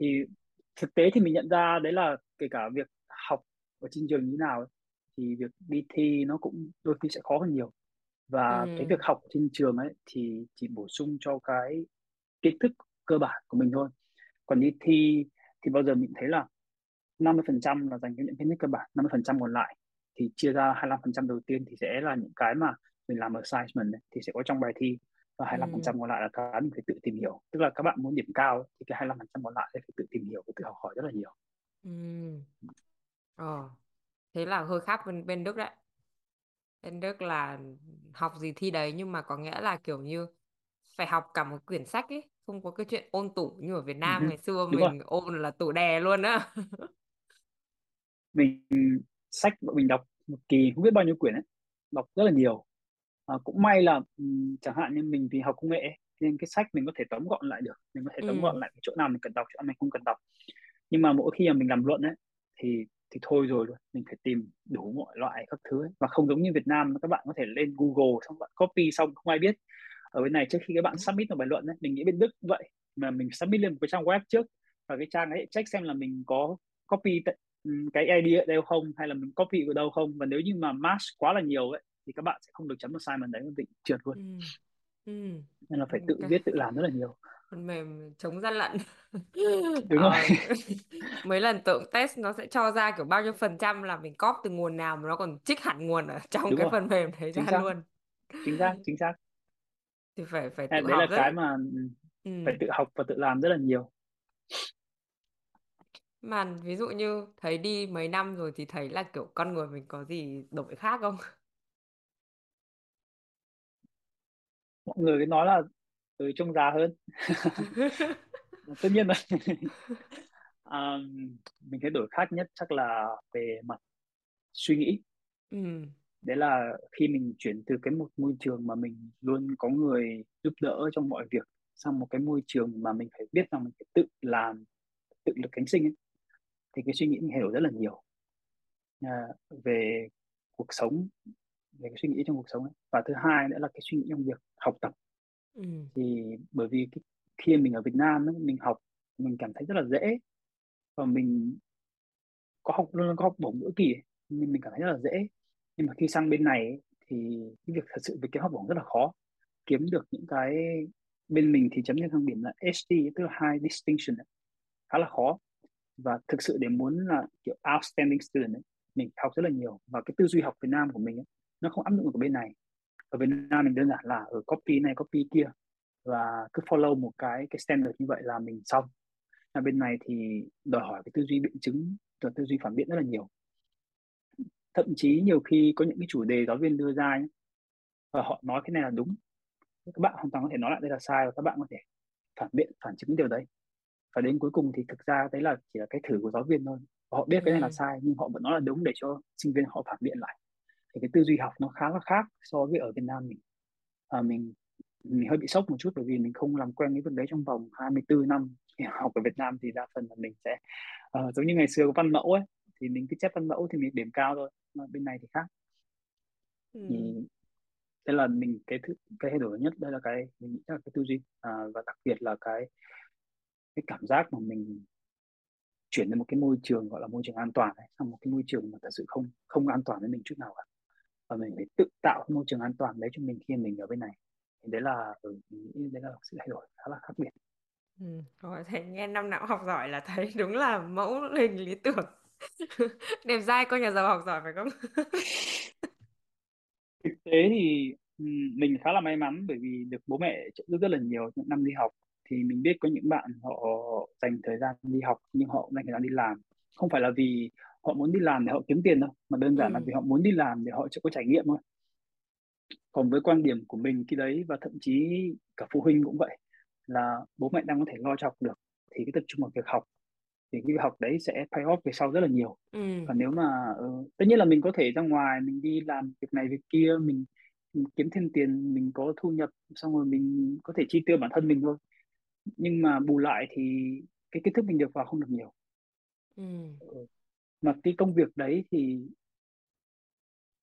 Thì thực tế thì mình nhận ra đấy là kể cả việc học ở trên trường như nào ấy, thì việc đi thi nó cũng đôi khi sẽ khó hơn nhiều. Và cái việc học trên trường ấy thì chỉ bổ sung cho cái kiến thức cơ bản của mình thôi. Còn đi thi thì bao giờ mình thấy là 50% là dành cho những kiến thức cơ bản, 50% còn lại thì chia ra 25% đầu tiên thì sẽ là những cái mà mình làm assignment thì sẽ có trong bài thi, và 25% còn lại là cái mình phải tự tìm hiểu. Tức là các bạn muốn điểm cao thì cái 25% còn lại sẽ phải tự tìm hiểu và tự học hỏi rất là nhiều. Thế là hơi khác bên Đức đấy. Bên Đức là học gì thi đấy, nhưng mà có nghĩa là kiểu như phải học cả một quyển sách ấy, không có cái chuyện ôn tủ như ở Việt Nam ngày xưa. Đúng mình rồi. Ôn là tủ đè luôn á. Sách mình đọc một kỳ không biết bao nhiêu quyển ấy, đọc rất là nhiều. Cũng may là chẳng hạn như mình thì học công nghệ nên cái sách mình có thể tóm gọn lại được, mình có thể tóm gọn lại chỗ nào mình cần đọc, chỗ nào mình không cần đọc. Nhưng mà mỗi khi mà mình làm luận ấy thì thôi rồi, mình phải tìm đủ mọi loại các thứ ấy. Và không giống như Việt Nam các bạn có thể lên Google xong bạn copy xong không ai biết. Ở bên này trước khi các bạn submit một bài luận ấy, mình nghĩ bên Đức vậy, mà mình submit lên một cái trang web trước, và cái trang ấy check xem là mình có copy cái idea ở đâu không, hay là mình copy ở đâu không. Và nếu như mà match quá là nhiều ấy thì các bạn sẽ không được chấm assignment đấy, nó bị trượt luôn. Nên là phải tự viết tự làm rất là nhiều. Phần mềm chống gian lận. Đúng rồi. Mấy lần tự test nó sẽ cho ra kiểu bao nhiêu % là mình copy từ nguồn nào, mà nó còn trích hẳn nguồn ở trong Đúng cái rồi. Phần mềm đấy ra luôn. Chính xác. Thì phải tự đấy học là rất... cái mà phải tự học và tự làm rất là nhiều. Mà ví dụ như thầy đi mấy năm rồi thì thấy là kiểu con người mình có gì đổi khác không? Mọi người cứ nói là trông già hơn. Tất nhiên rồi. Mình thấy đổi khác nhất chắc là về mặt suy nghĩ. Đấy là khi mình chuyển từ cái một môi trường mà mình luôn có người giúp đỡ trong mọi việc sang một cái môi trường mà mình phải biết rằng mình phải tự làm, tự lực cánh sinh ấy, thì cái suy nghĩ mình thay đổi rất là nhiều về cuộc sống, về cái suy nghĩ trong cuộc sống ấy. Và thứ hai nữa là cái suy nghĩ trong việc học tập. Thì bởi vì khi mình ở Việt Nam ấy, mình học mình cảm thấy rất là dễ, và mình có học luôn có học bổng mỗi kỳ ấy, nên mình cảm thấy rất là dễ. Nhưng mà khi sang bên này ấy, thì cái việc thật sự về kiếm học bổng rất là khó, kiếm được những cái bên mình thì chấm trên thang điểm là HT, tức là High Distinction ấy, khá là khó. Và thực sự để muốn là kiểu outstanding student ấy, mình học rất là nhiều. Và cái tư duy học Việt Nam của mình ấy, nó không áp dụng được ở bên này. Ở Việt Nam mình đơn giản là ở copy này copy kia và cứ follow một cái standard như vậy là mình xong. Ở bên này thì đòi hỏi cái tư duy biện chứng, tư duy phản biện rất là nhiều. Thậm chí nhiều khi có những cái chủ đề giáo viên đưa ra ấy, và họ nói cái này là đúng, các bạn hoàn toàn có thể nói lại đây là sai, và các bạn có thể phản biện, phản chứng điều đấy. Và đến cuối cùng thì thực ra đấy là chỉ là cái thử của giáo viên thôi. Và họ biết cái này là sai nhưng họ vẫn nói là đúng để cho sinh viên họ phản biện lại. Thì cái tư duy học nó khá là khác so với ở Việt Nam mình. Mình hơi bị sốc một chút bởi vì mình không làm quen với việc đấy trong vòng 24 năm học ở Việt Nam. Thì đa phần là mình sẽ giống như ngày xưa có văn mẫu ấy, thì mình cứ chép văn mẫu thì mình điểm cao thôi. Mà bên này thì khác. Thế là mình cái thay đổi nhất đây là cái mình nghĩ là cái tư duy, và đặc biệt là cái cảm giác mà mình chuyển đến một cái môi trường gọi là môi trường an toàn ấy, sang một cái môi trường mà thật sự không an toàn với mình chút nào cả, và mình phải tự tạo cái môi trường an toàn đấy cho mình khi mình ở bên này. Thì đấy là sự thay đổi khá là khác biệt. Thầy nghe năm nào học giỏi là thấy đúng là mẫu hình lý tưởng. Đẹp trai con nhà giàu học giỏi phải không? Thực tế thì mình khá là may mắn bởi vì được bố mẹ trợ giúp rất là nhiều những năm đi học. Thì mình biết có những bạn họ dành thời gian đi học nhưng họ dành thời gian đi làm. Không phải là vì họ muốn đi làm để họ kiếm tiền đâu, mà đơn giản là vì họ muốn đi làm để họ có trải nghiệm thôi. Còn với quan điểm của mình khi đấy, và thậm chí cả phụ huynh cũng vậy, là bố mẹ đang có thể lo cho học được thì cái tập trung vào việc học, thì cái việc học đấy sẽ pay off về sau rất là nhiều. Và nếu mà tất nhiên là mình có thể ra ngoài, mình đi làm việc này việc kia, mình kiếm thêm tiền, mình có thu nhập, xong rồi mình có thể chi tiêu bản thân mình thôi. Nhưng mà bù lại thì cái kiến thức mình được vào không được nhiều. Mà cái công việc đấy thì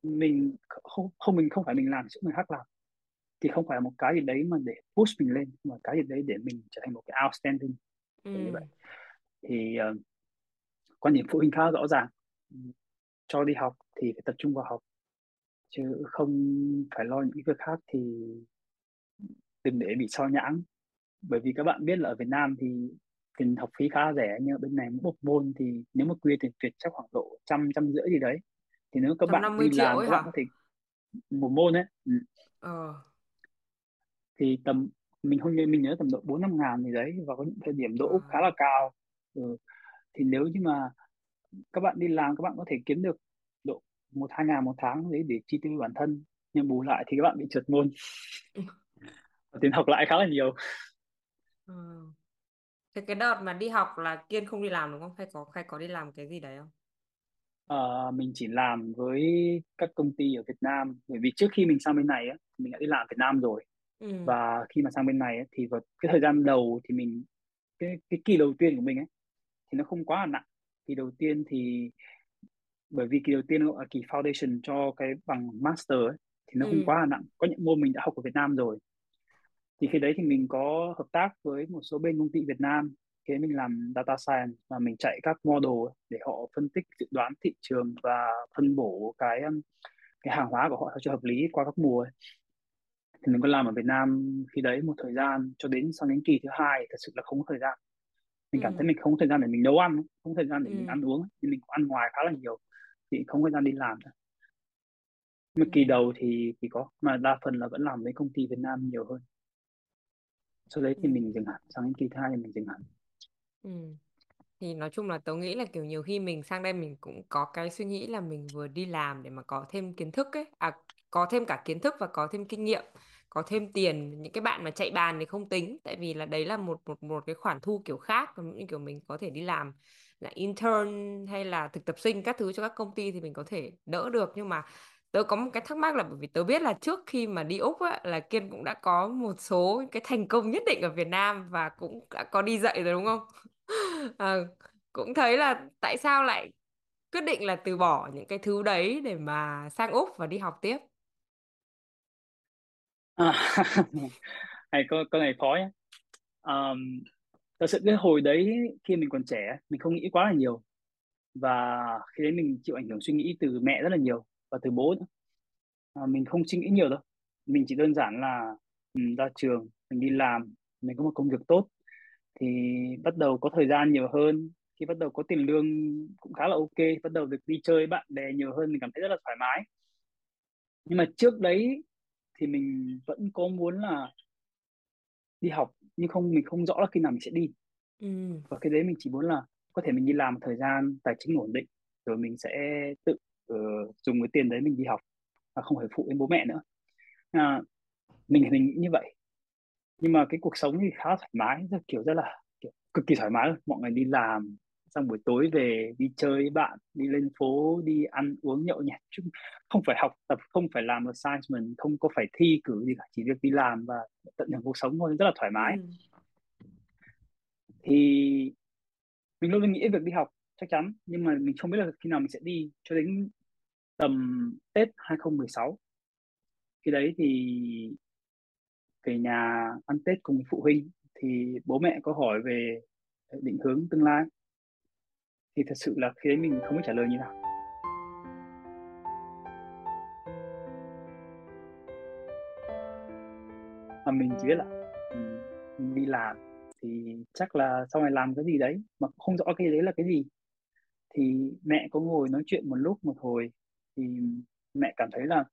mình không phải mình làm chứ người khác làm, thì không phải là một cái gì đấy mà để push mình lên, mà cái gì đấy để mình trở thành một cái outstanding. Như vậy thì quan điểm phụ huynh khá rõ ràng, cho đi học thì phải tập trung vào học chứ không phải lo những việc khác, thì đừng để bị sao nhãng. Bởi vì các bạn biết là ở Việt Nam thì tiền học phí khá rẻ, nhưng ở bên này mỗi một môn thì nếu mà quy tiền tuyệt chắc khoảng độ 100-150 gì đấy. Thì nếu các bạn đi làm các bạn có thể một môn ấy, thì tầm mình nhớ tầm độ 4-5 ngàn gì đấy, và có những thời điểm đỗ khá là cao. Thì nếu như mà các bạn đi làm các bạn có thể kiếm được độ 1-2 ngàn một tháng đấy để chi tiêu bản thân, nhưng bù lại thì các bạn bị trượt môn, tiền học lại khá là nhiều. Thế cái đợt mà đi học là Kiên không đi làm đúng không? Hay có đi làm cái gì đấy không? Mình chỉ làm với các công ty ở Việt Nam, bởi vì trước khi mình sang bên này ấy, mình đã đi làm Việt Nam rồi. Và khi mà sang bên này ấy, thì vào cái thời gian đầu thì mình cái kỳ đầu tiên của mình ấy thì nó không quá là nặng. Kỳ đầu tiên thì bởi vì kỳ đầu tiên là kỳ foundation cho cái bằng master ấy, thì nó không quá là nặng. Có những môn mình đã học ở Việt Nam rồi. Thì khi đấy thì mình có hợp tác với một số bên công ty Việt Nam. Khi mình làm data science và mình chạy các model để họ phân tích dự đoán thị trường và phân bổ cái hàng hóa của họ cho hợp lý qua các mùa. Thì mình có làm ở Việt Nam khi đấy một thời gian, cho đến sang đến kỳ thứ hai thật sự là không có thời gian. Mình cảm thấy mình không có thời gian để mình nấu ăn, không có thời gian để mình ăn uống, thì mình cũng ăn ngoài khá là nhiều, thì không có thời gian đi làm nữa. Mà kỳ đầu thì có, mà đa phần là vẫn làm với công ty Việt Nam nhiều hơn. Sau đấy thì mình dừng hẳn, sang đến kỳ thứ hai thì mình dừng hẳn. Thì nói chung là tớ nghĩ là kiểu nhiều khi mình sang đây mình cũng có cái suy nghĩ là mình vừa đi làm để mà có thêm kiến thức ấy, có thêm cả kiến thức và có thêm kinh nghiệm, có thêm tiền. Những cái bạn mà chạy bàn thì không tính, tại vì là đấy là một cái khoản thu kiểu khác. Còn những kiểu mình có thể đi làm là intern hay là thực tập sinh các thứ cho các công ty thì mình có thể đỡ được. Nhưng mà tớ có một cái thắc mắc là bởi vì tớ biết là trước khi mà đi Úc á, là Kiên cũng đã có một số cái thành công nhất định ở Việt Nam và cũng đã có đi dạy rồi đúng không? Cũng thấy là tại sao lại quyết định là từ bỏ những cái thứ đấy để mà sang Úc và đi học tiếp? Hay câu này khó nhé. Thật sự cái hồi đấy khi mình còn trẻ mình không nghĩ quá là nhiều, và khi đấy mình chịu ảnh hưởng suy nghĩ từ mẹ rất là nhiều và từ bố nữa. Mình không suy nghĩ nhiều đâu, mình chỉ đơn giản là ra trường mình đi làm, mình có một công việc tốt thì bắt đầu có thời gian nhiều hơn, khi bắt đầu có tiền lương cũng khá là ok, bắt đầu được đi chơi bạn bè nhiều hơn, mình cảm thấy rất là thoải mái. Nhưng mà trước đấy thì mình vẫn có muốn là đi học, nhưng không, mình không rõ là khi nào mình sẽ đi. Và cái đấy mình chỉ muốn là có thể mình đi làm một thời gian, tài chính ổn định, rồi mình sẽ tự dùng cái tiền đấy mình đi học và không phải phụ đến bố mẹ nữa. Mình như vậy. Nhưng mà cái cuộc sống thì khá thoải mái, kiểu rất là kiểu cực kỳ thoải mái. Mọi người đi làm, xong buổi tối về đi chơi với bạn, đi lên phố, đi ăn uống nhậu nhẹt, chứ không phải học tập, không phải làm assignment, không có phải thi cử gì cả, chỉ việc đi làm và tận hưởng cuộc sống thôi, rất là thoải mái. Thì mình luôn nghĩ việc đi học chắc chắn, nhưng mà mình không biết là khi nào mình sẽ đi, cho đến tầm Tết 2016. Khi đấy thì về nhà ăn Tết cùng phụ huynh thì bố mẹ có hỏi về định hướng tương lai. Thì thật sự là khi đấy mình không biết trả lời như nào. Mà mình chỉ biết là mình đi làm thì chắc là sau này làm cái gì đấy, mà không rõ cái đấy là cái gì. Thì mẹ có ngồi nói chuyện một hồi thì mẹ cảm thấy là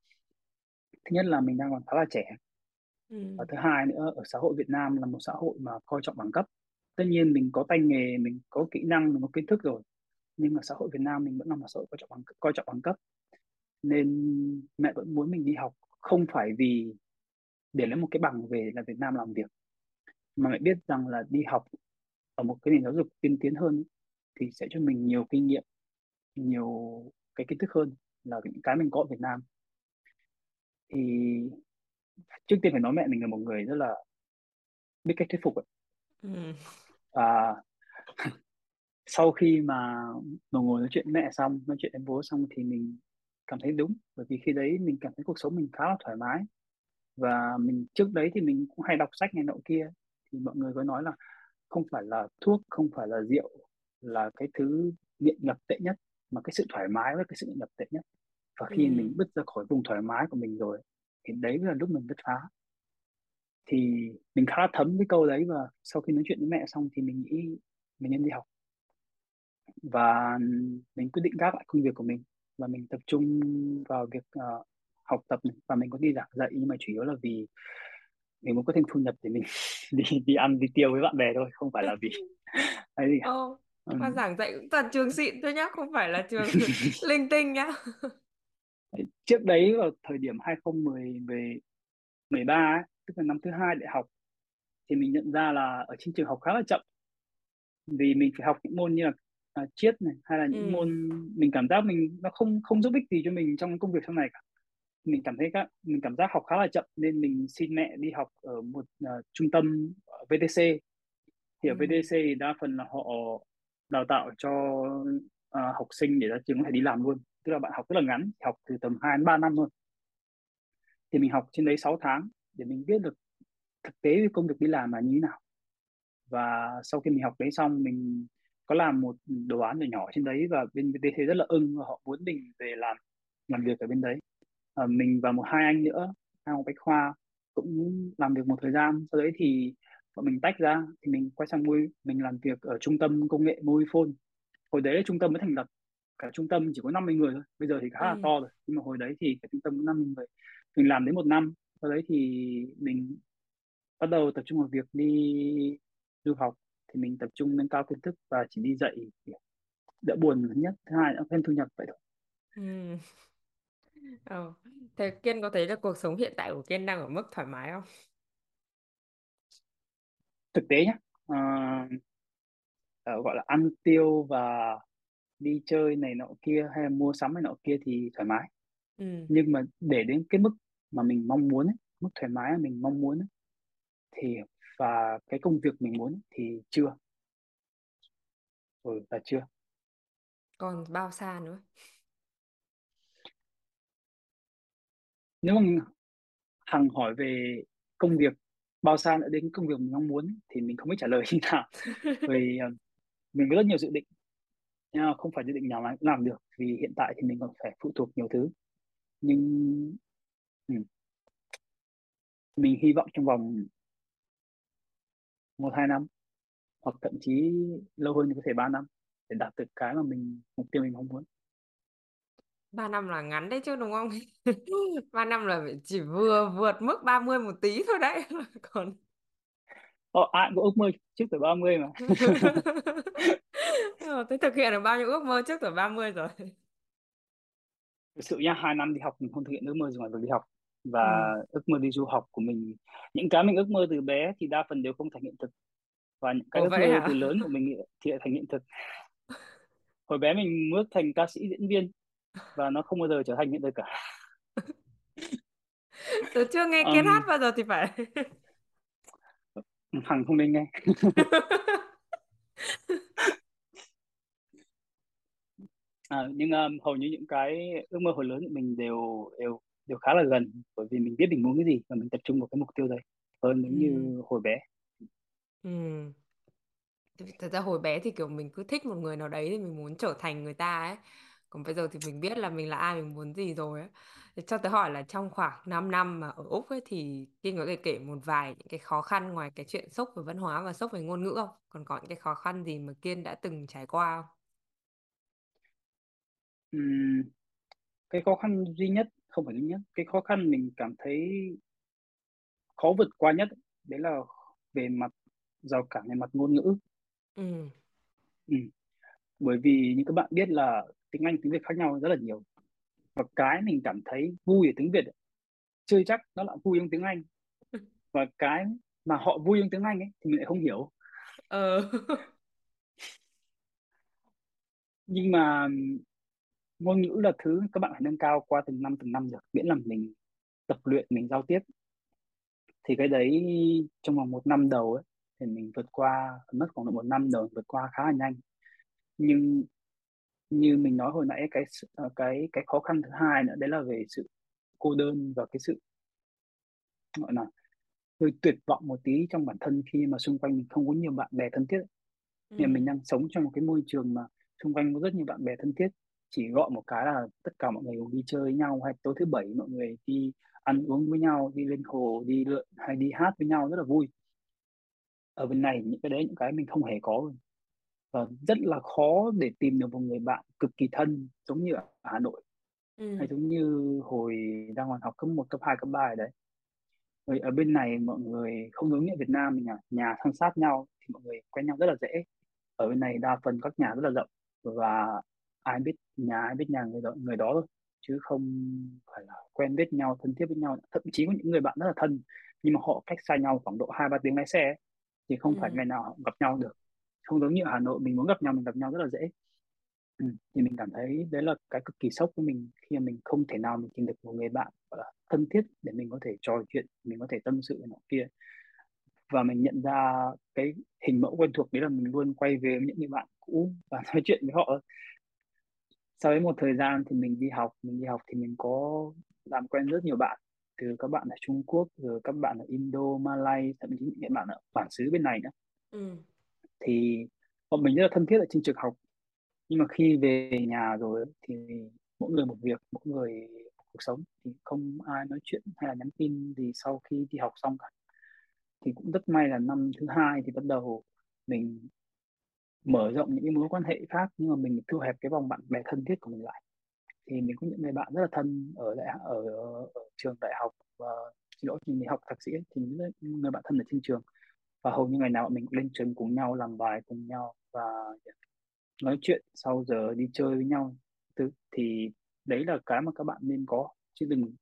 thứ nhất là mình đang còn khá là trẻ, và thứ hai nữa, ở xã hội Việt Nam là một xã hội mà coi trọng bằng cấp. Tất nhiên mình có tay nghề, mình có kỹ năng, mình có kiến thức rồi, nhưng mà xã hội Việt Nam mình vẫn là một xã hội coi trọng bằng cấp. Nên mẹ vẫn muốn mình đi học, không phải vì để lấy một cái bằng về là Việt Nam làm việc, mà mẹ biết rằng là đi học ở một cái nền giáo dục tiên tiến hơn thì sẽ cho mình nhiều kinh nghiệm, nhiều cái kiến thức hơn là những cái mình có ở Việt Nam. Thì trước tiên phải nói mẹ mình là một người rất là biết cách thuyết phục ấy. Sau khi mà ngồi nói chuyện mẹ xong, nói chuyện em bố xong thì mình cảm thấy đúng, bởi vì khi đấy mình cảm thấy cuộc sống mình khá là thoải mái. Và mình trước đấy thì mình cũng hay đọc sách này nọ kia, thì mọi người có nói là không phải là thuốc, không phải là rượu là cái thứ nghiện ngập tệ nhất, mà cái sự thoải mái với cái sự nghiện ngập tệ nhất. Và khi mình bứt ra khỏi vùng thoải mái của mình rồi thì đấy là lúc mình bứt phá. Thì mình khá thấm cái câu đấy, và sau khi nói chuyện với mẹ xong thì mình nghĩ mình nên đi học. Và mình quyết định gác lại công việc của mình và mình tập trung vào việc học tập này. Và mình có đi giảng dạy, nhưng mà chủ yếu là vì mình muốn có thêm thu nhập để mình đi ăn, đi tiêu với bạn bè thôi, không phải là vì cái gì cả. Khoa giảng dạy cũng toàn trường xịn thôi nhá, không phải là trường linh tinh nhá. Trước đấy vào thời điểm 2013 ấy, tức là năm thứ hai đại học, thì mình nhận ra là ở trên trường học khá là chậm, vì mình phải học những môn như là triết này, hay là những môn mình cảm giác mình nó không giúp ích gì cho mình trong công việc sau này cả. Mình cảm giác học khá là chậm nên mình xin mẹ đi học ở một trung tâm VTC. Thì ở VTC thì đa phần là họ đào tạo cho học sinh để ra trường có thể đi làm luôn, tức là bạn học rất là ngắn, học từ tầm 2 đến 3 năm thôi. Thì mình học trên đấy 6 tháng để mình biết được thực tế về công việc đi làm là như thế nào. Và sau khi mình học đấy xong, mình có làm một đồ án nhỏ trên đấy, và bên VTC rất là ưng, và họ muốn mình về làm việc ở bên đấy. Mình và 1-2 anh nữa, học bách khoa, cũng làm việc một thời gian. Sau đấy thì bọn mình tách ra, thì mình quay sang Mui, mình làm việc ở trung tâm công nghệ Mui Phone. Hồi đấy trung tâm mới thành lập, cả trung tâm chỉ có 50 người thôi, bây giờ thì khá là to rồi, nhưng mà hồi đấy thì cả trung tâm có 50 người. Mình làm đến 1 năm, sau đấy thì mình bắt đầu tập trung vào việc đi du học. Thì mình tập trung nâng cao kiến thức và chỉ đi dạy đỡ buồn nhất, thứ hai là thêm thu nhập vậy thôi. Thế Kiên có thấy là cuộc sống hiện tại của Kiên đang ở mức thoải mái không? Thực tế nhé, gọi là ăn tiêu và đi chơi này nọ kia, hay là mua sắm này nọ kia thì thoải mái. Nhưng mà để đến cái mức mà mình mong muốn ấy, mức thoải mái mà mình mong muốn ấy, thì và cái công việc mình muốn ấy, thì chưa. Là chưa. Còn bao xa nữa? Nếu mà Hằng hỏi về công việc bao xa nữa đến công việc mình mong muốn thì mình không biết trả lời như nào. Vì mình có rất nhiều dự định, không phải dự định nào mà làm được, vì hiện tại thì mình còn phải phụ thuộc nhiều thứ. Nhưng mình hy vọng trong vòng 1-2 năm, hoặc thậm chí lâu hơn thì có thể 3 năm, để đạt được cái mà mục tiêu mình mong muốn. 3 năm là ngắn đấy chứ đúng không? 3 năm là chỉ vừa vượt mức 30 một tí thôi đấy. Còn ai cũng ước mơ trước tuổi 30 mà. Thế thực hiện được bao nhiêu ước mơ trước tuổi 30 rồi? Thực sự nha, 2 năm đi học mình không thực hiện ước mơ gì ngoài việc đi học. Và ước mơ đi du học của mình, những cái mình ước mơ từ bé thì đa phần đều không thành hiện thực. Và những cái ước mơ từ lớn của mình thì lại thành hiện thực. Hồi bé mình ước thành ca sĩ, diễn viên, và nó không bao giờ trở thành hiện thực cả. Tớ chưa nghe Kiến hát bao giờ thì phải. Hằng không nên nghe. Nhưng hầu như những cái ước mơ hồi lớn của mình đều khá là gần, bởi vì mình biết mình muốn cái gì và mình tập trung vào cái mục tiêu đấy hơn như hồi bé. Thật ra hồi bé thì kiểu mình cứ thích một người nào đấy thì mình muốn trở thành người ta ấy. Còn bây giờ thì mình biết là mình là ai, mình muốn gì rồi ấy. Cho tới hỏi là trong khoảng 5 năm mà ở Úc ấy thì Kiên có thể kể một vài những cái khó khăn ngoài cái chuyện sốc về văn hóa và sốc về ngôn ngữ không? Còn có những cái khó khăn gì mà Kiên đã từng trải qua không? Cái khó khăn duy nhất, không phải duy nhất, cái khó khăn mình cảm thấy khó vượt qua nhất đấy là về mặt rào cản, về mặt ngôn ngữ. Bởi vì như các bạn biết là tiếng Anh, tiếng Việt khác nhau rất là nhiều. Và cái mình cảm thấy vui ở tiếng Việt chưa chắc nó là vui trong tiếng Anh. Và cái mà họ vui trong tiếng Anh ấy thì mình lại không hiểu. Nhưng mà ngôn ngữ là thứ các bạn phải nâng cao qua từng năm được. Miễn là mình tập luyện, mình giao tiếp. Thì cái đấy trong vòng 1 năm đầu ấy, thì mình vượt qua, mất khoảng 1 năm đầu vượt qua khá là nhanh. Nhưng như mình nói hồi nãy, cái khó khăn thứ hai nữa đấy là về sự cô đơn và cái sự gọi là hơi tuyệt vọng một tí trong bản thân khi mà xung quanh mình không có nhiều bạn bè thân thiết. Nên mình đang sống trong một cái môi trường mà xung quanh có rất nhiều bạn bè thân thiết, chỉ gọi một cái là tất cả mọi người đi chơi với nhau, hay tối thứ bảy mọi người đi ăn uống với nhau, đi lên hồ, đi lượn hay đi hát với nhau rất là vui. Ở bên này những cái đấy, những cái mình không hề có. Và rất là khó để tìm được một người bạn cực kỳ thân, giống như ở Hà Nội. Hay giống như hồi đang hoàn học cấp 1, cấp 2, cấp 3 đấy. Rồi ở bên này mọi người không giống như ở Việt Nam mình, nhà san sát nhau thì mọi người quen nhau rất là dễ. Ở bên này đa phần các nhà rất là rộng, và ai biết nhà người đó thôi, chứ không phải là quen biết nhau, thân thiết với nhau. Thậm chí có những người bạn rất là thân nhưng mà họ cách xa nhau khoảng độ 2-3 tiếng lái xe ấy, thì không phải ngày nào họ gặp nhau được. Không giống như ở Hà Nội, mình muốn gặp nhau, mình gặp nhau rất là dễ. Thì mình cảm thấy đấy là cái cực kỳ sốc của mình, khi mà mình không thể nào mình tìm được một người bạn thân thiết để mình có thể trò chuyện, mình có thể tâm sự với nó kia. Và mình nhận ra cái hình mẫu quen thuộc đấy là mình luôn quay về với những người bạn cũ và nói chuyện với họ. Sau đấy một thời gian thì mình đi học thì mình có làm quen rất nhiều bạn, từ các bạn ở Trung Quốc, rồi các bạn ở Indo, Malay, thậm chí những bạn ở bản xứ bên này nữa. Thì bọn mình rất là thân thiết ở trên trường học, nhưng mà khi về nhà rồi thì mỗi người một việc, mỗi người một cuộc sống, thì không ai nói chuyện hay là nhắn tin gì sau khi đi học xong cả. Thì cũng rất may là năm thứ hai thì bắt đầu mình mở rộng những cái mối quan hệ khác, nhưng mà mình thu hẹp cái vòng bạn bè thân thiết của mình lại. Thì mình có những người bạn rất là thân ở trường đại học, và mình đi học thạc sĩ thì những người bạn thân ở trên trường. Và hầu như ngày nào bọn mình cũng lên trường cùng nhau, làm bài cùng nhau và nói chuyện sau giờ, đi chơi với nhau. Thì đấy là cái mà các bạn nên có, chứ đừng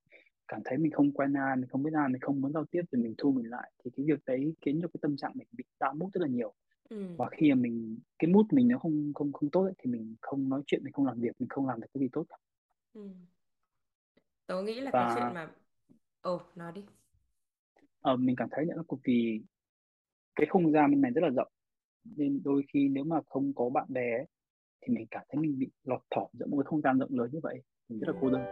cảm thấy mình không quen ai, mình không biết ai, mình không muốn giao tiếp thì mình thu mình lại. Thì cái việc đấy khiến cho cái tâm trạng mình bị down mood rất là nhiều. Và khi mà mình cái mood mình nó không tốt ấy, thì mình không nói chuyện, mình không làm việc, mình không làm được cái gì tốt. Tớ nghĩ là cái chuyện mà nói đi. Mình cảm thấy nữa là cực kỳ, cái không gian bên này rất là rộng, nên đôi khi nếu mà không có bạn bè ấy, thì mình cảm thấy mình bị lọt thỏm giữa một cái không gian rộng lớn như vậy, mình rất là cô đơn.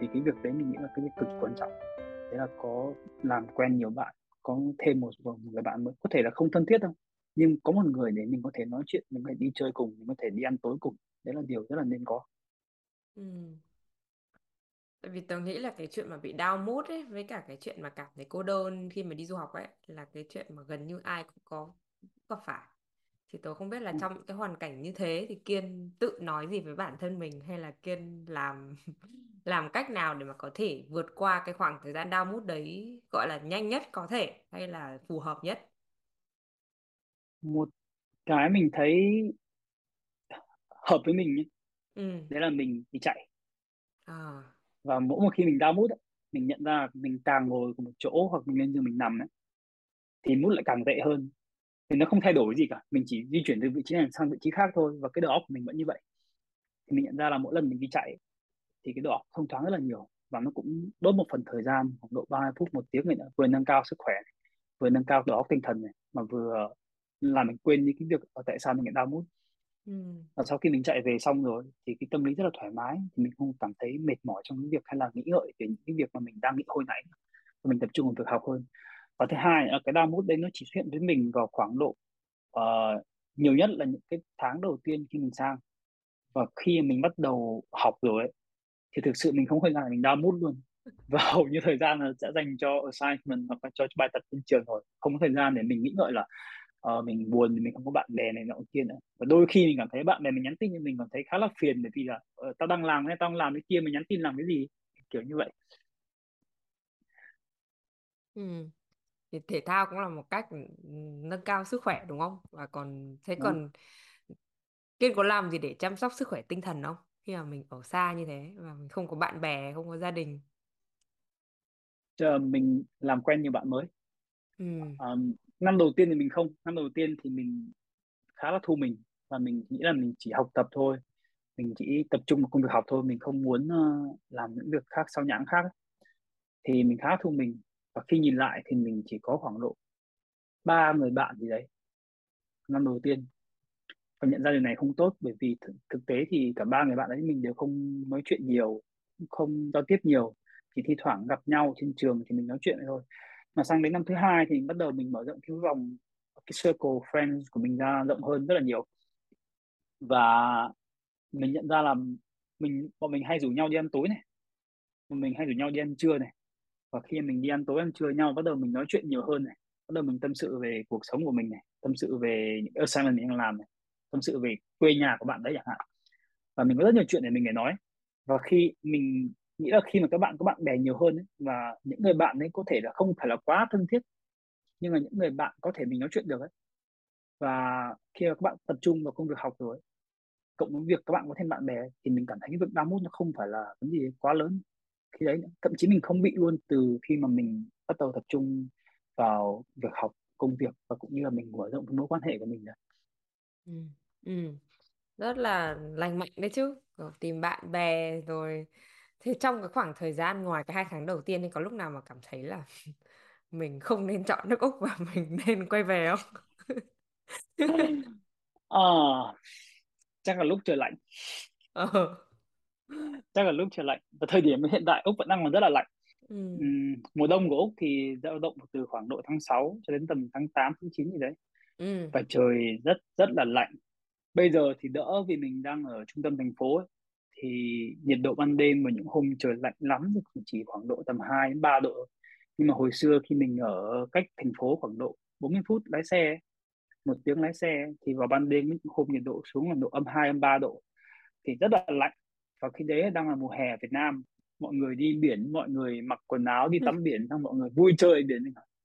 Thì cái việc đấy mình nghĩ là cái việc cực quan trọng, đấy là có làm quen nhiều bạn, có thêm một người bạn mới, có thể là không thân thiết đâu, nhưng có một người để mình có thể nói chuyện, mình có thể đi chơi cùng, mình có thể đi ăn tối cùng, đấy là điều rất là nên có. Tại vì tớ nghĩ là cái chuyện mà bị down mood ấy, với cả cái chuyện mà cảm thấy cô đơn khi mà đi du học ấy, là cái chuyện mà gần như ai cũng có gặp phải. Thì tôi không biết là trong những cái hoàn cảnh như thế thì Kiên tự nói gì với bản thân mình, hay là Kiên làm cách nào để mà có thể vượt qua cái khoảng thời gian down mood đấy gọi là nhanh nhất có thể hay là phù hợp nhất? Một cái mình thấy hợp với mình đấy là mình đi chạy. Và mỗi một khi mình down mood, mình nhận ra mình càng ngồi cùng một chỗ hoặc mình lên giường mình nằm ấy, thì mood lại càng tệ hơn. Thì nó không thay đổi gì cả, mình chỉ di chuyển từ vị trí này sang vị trí khác thôi, và cái đầu óc của mình vẫn như vậy. Thì mình nhận ra là mỗi lần mình đi chạy thì cái đầu óc thông thoáng rất là nhiều, và nó cũng đốt một phần thời gian khoảng độ 30 phút một tiếng này, vừa nâng cao sức khỏe, vừa nâng cao đầu óc tinh thần này, mà vừa làm mình quên những cái việc tại sao mình lại down mood. Và sau khi mình chạy về xong rồi thì cái tâm lý rất là thoải mái, thì mình không cảm thấy mệt mỏi trong những việc hay là nghĩ ngợi về những cái việc mà mình đang nghĩ hồi nãy, và mình tập trung vào việc học hơn. Và thứ hai là cái down mood đấy nó chỉ xuất hiện với mình vào khoảng độ nhiều nhất là những cái tháng đầu tiên khi mình sang. Và khi mình bắt đầu học rồi ấy, thì thực sự mình không hơi là mình down mood luôn, và hầu như thời gian là sẽ dành cho assignment hoặc là cho bài tập trên trường rồi, không có thời gian để mình nghĩ ngợi là mình buồn thì mình không có bạn bè này nọ kia nữa. Và đôi khi mình cảm thấy bạn bè mình nhắn tin cho mình cảm thấy khá là phiền, bởi vì là tao đang làm này, tao đang làm cái kia, mình nhắn tin làm cái gì, kiểu như vậy. Thì thể thao cũng là một cách nâng cao sức khỏe đúng không? Và còn thế còn Kiên có làm gì để chăm sóc sức khỏe tinh thần không? Khi mà mình ở xa như thế và mình không có bạn bè, không có gia đình. Chờ mình làm quen nhiều bạn mới. Năm đầu tiên thì mình không. Năm đầu tiên thì mình khá là thu mình, và mình nghĩ là mình chỉ học tập thôi, mình chỉ tập trung vào công việc học thôi, mình không muốn làm những việc khác sao nhãng khác. Thì mình khá thu mình. Và khi nhìn lại thì mình chỉ có khoảng độ 3 người bạn gì đấy năm đầu tiên. Và nhận ra điều này không tốt, bởi vì thực tế thì cả 3 người bạn ấy mình đều không nói chuyện nhiều, không giao tiếp nhiều, chỉ thi thoảng gặp nhau trên trường thì mình nói chuyện thôi. Mà sang đến năm thứ hai thì bắt đầu mình mở rộng cái vòng, cái circle friends của mình ra rộng hơn rất là nhiều. Và mình nhận ra là bọn mình hay rủ nhau đi ăn tối này, bọn mình hay rủ nhau đi ăn trưa này. Và khi mình đi ăn tối ăn trưa nhau, bắt đầu mình nói chuyện nhiều hơn này, bắt đầu mình tâm sự về cuộc sống của mình này, tâm sự về những assignment mình đang làm này, tâm sự về quê nhà của bạn đấy chẳng hạn. Và mình có rất nhiều chuyện để mình để nói. Và khi mình nghĩ là khi mà các bạn có bạn bè nhiều hơn ấy, và những người bạn ấy có thể là không phải là quá thân thiết, nhưng mà những người bạn có thể mình nói chuyện được ấy. Và khi mà các bạn tập trung vào công việc học rồi ấy, cộng với việc các bạn có thêm bạn bè ấy, thì mình cảm thấy cái việc down mood nó không phải là vấn đề quá lớn khi đấy. Thậm chí mình không bị luôn từ khi mà mình bắt đầu tập trung vào việc học, công việc, và cũng như là mình mở rộng mối quan hệ của mình. Rất là lành mạnh đấy chứ, rồi tìm bạn bè rồi. Thế trong cái khoảng thời gian ngoài cái 2 tháng đầu tiên thì có lúc nào mà cảm thấy là mình không nên chọn nước Úc và mình nên quay về không? Chắc là lúc trời lạnh. Và thời điểm hiện tại Úc vẫn đang còn rất là lạnh. Mùa đông của Úc thì dao động từ khoảng độ tháng 6 cho đến tầm tháng 8, tháng 9 gì đấy. Và trời rất rất là lạnh. Bây giờ thì đỡ vì mình đang ở trung tâm thành phố ấy, thì nhiệt độ ban đêm vào những hôm trời lạnh lắm thì chỉ khoảng độ tầm 2-3 độ. Nhưng mà hồi xưa khi mình ở cách thành phố khoảng độ 40 phút lái xe, 1 tiếng lái xe, thì vào ban đêm những hôm nhiệt độ xuống là độ -2, -3 độ thì rất là lạnh. Và khi đấy đang là mùa hè ở Việt Nam, mọi người đi biển, mọi người mặc quần áo đi tắm biển, xong mọi người vui chơi biển.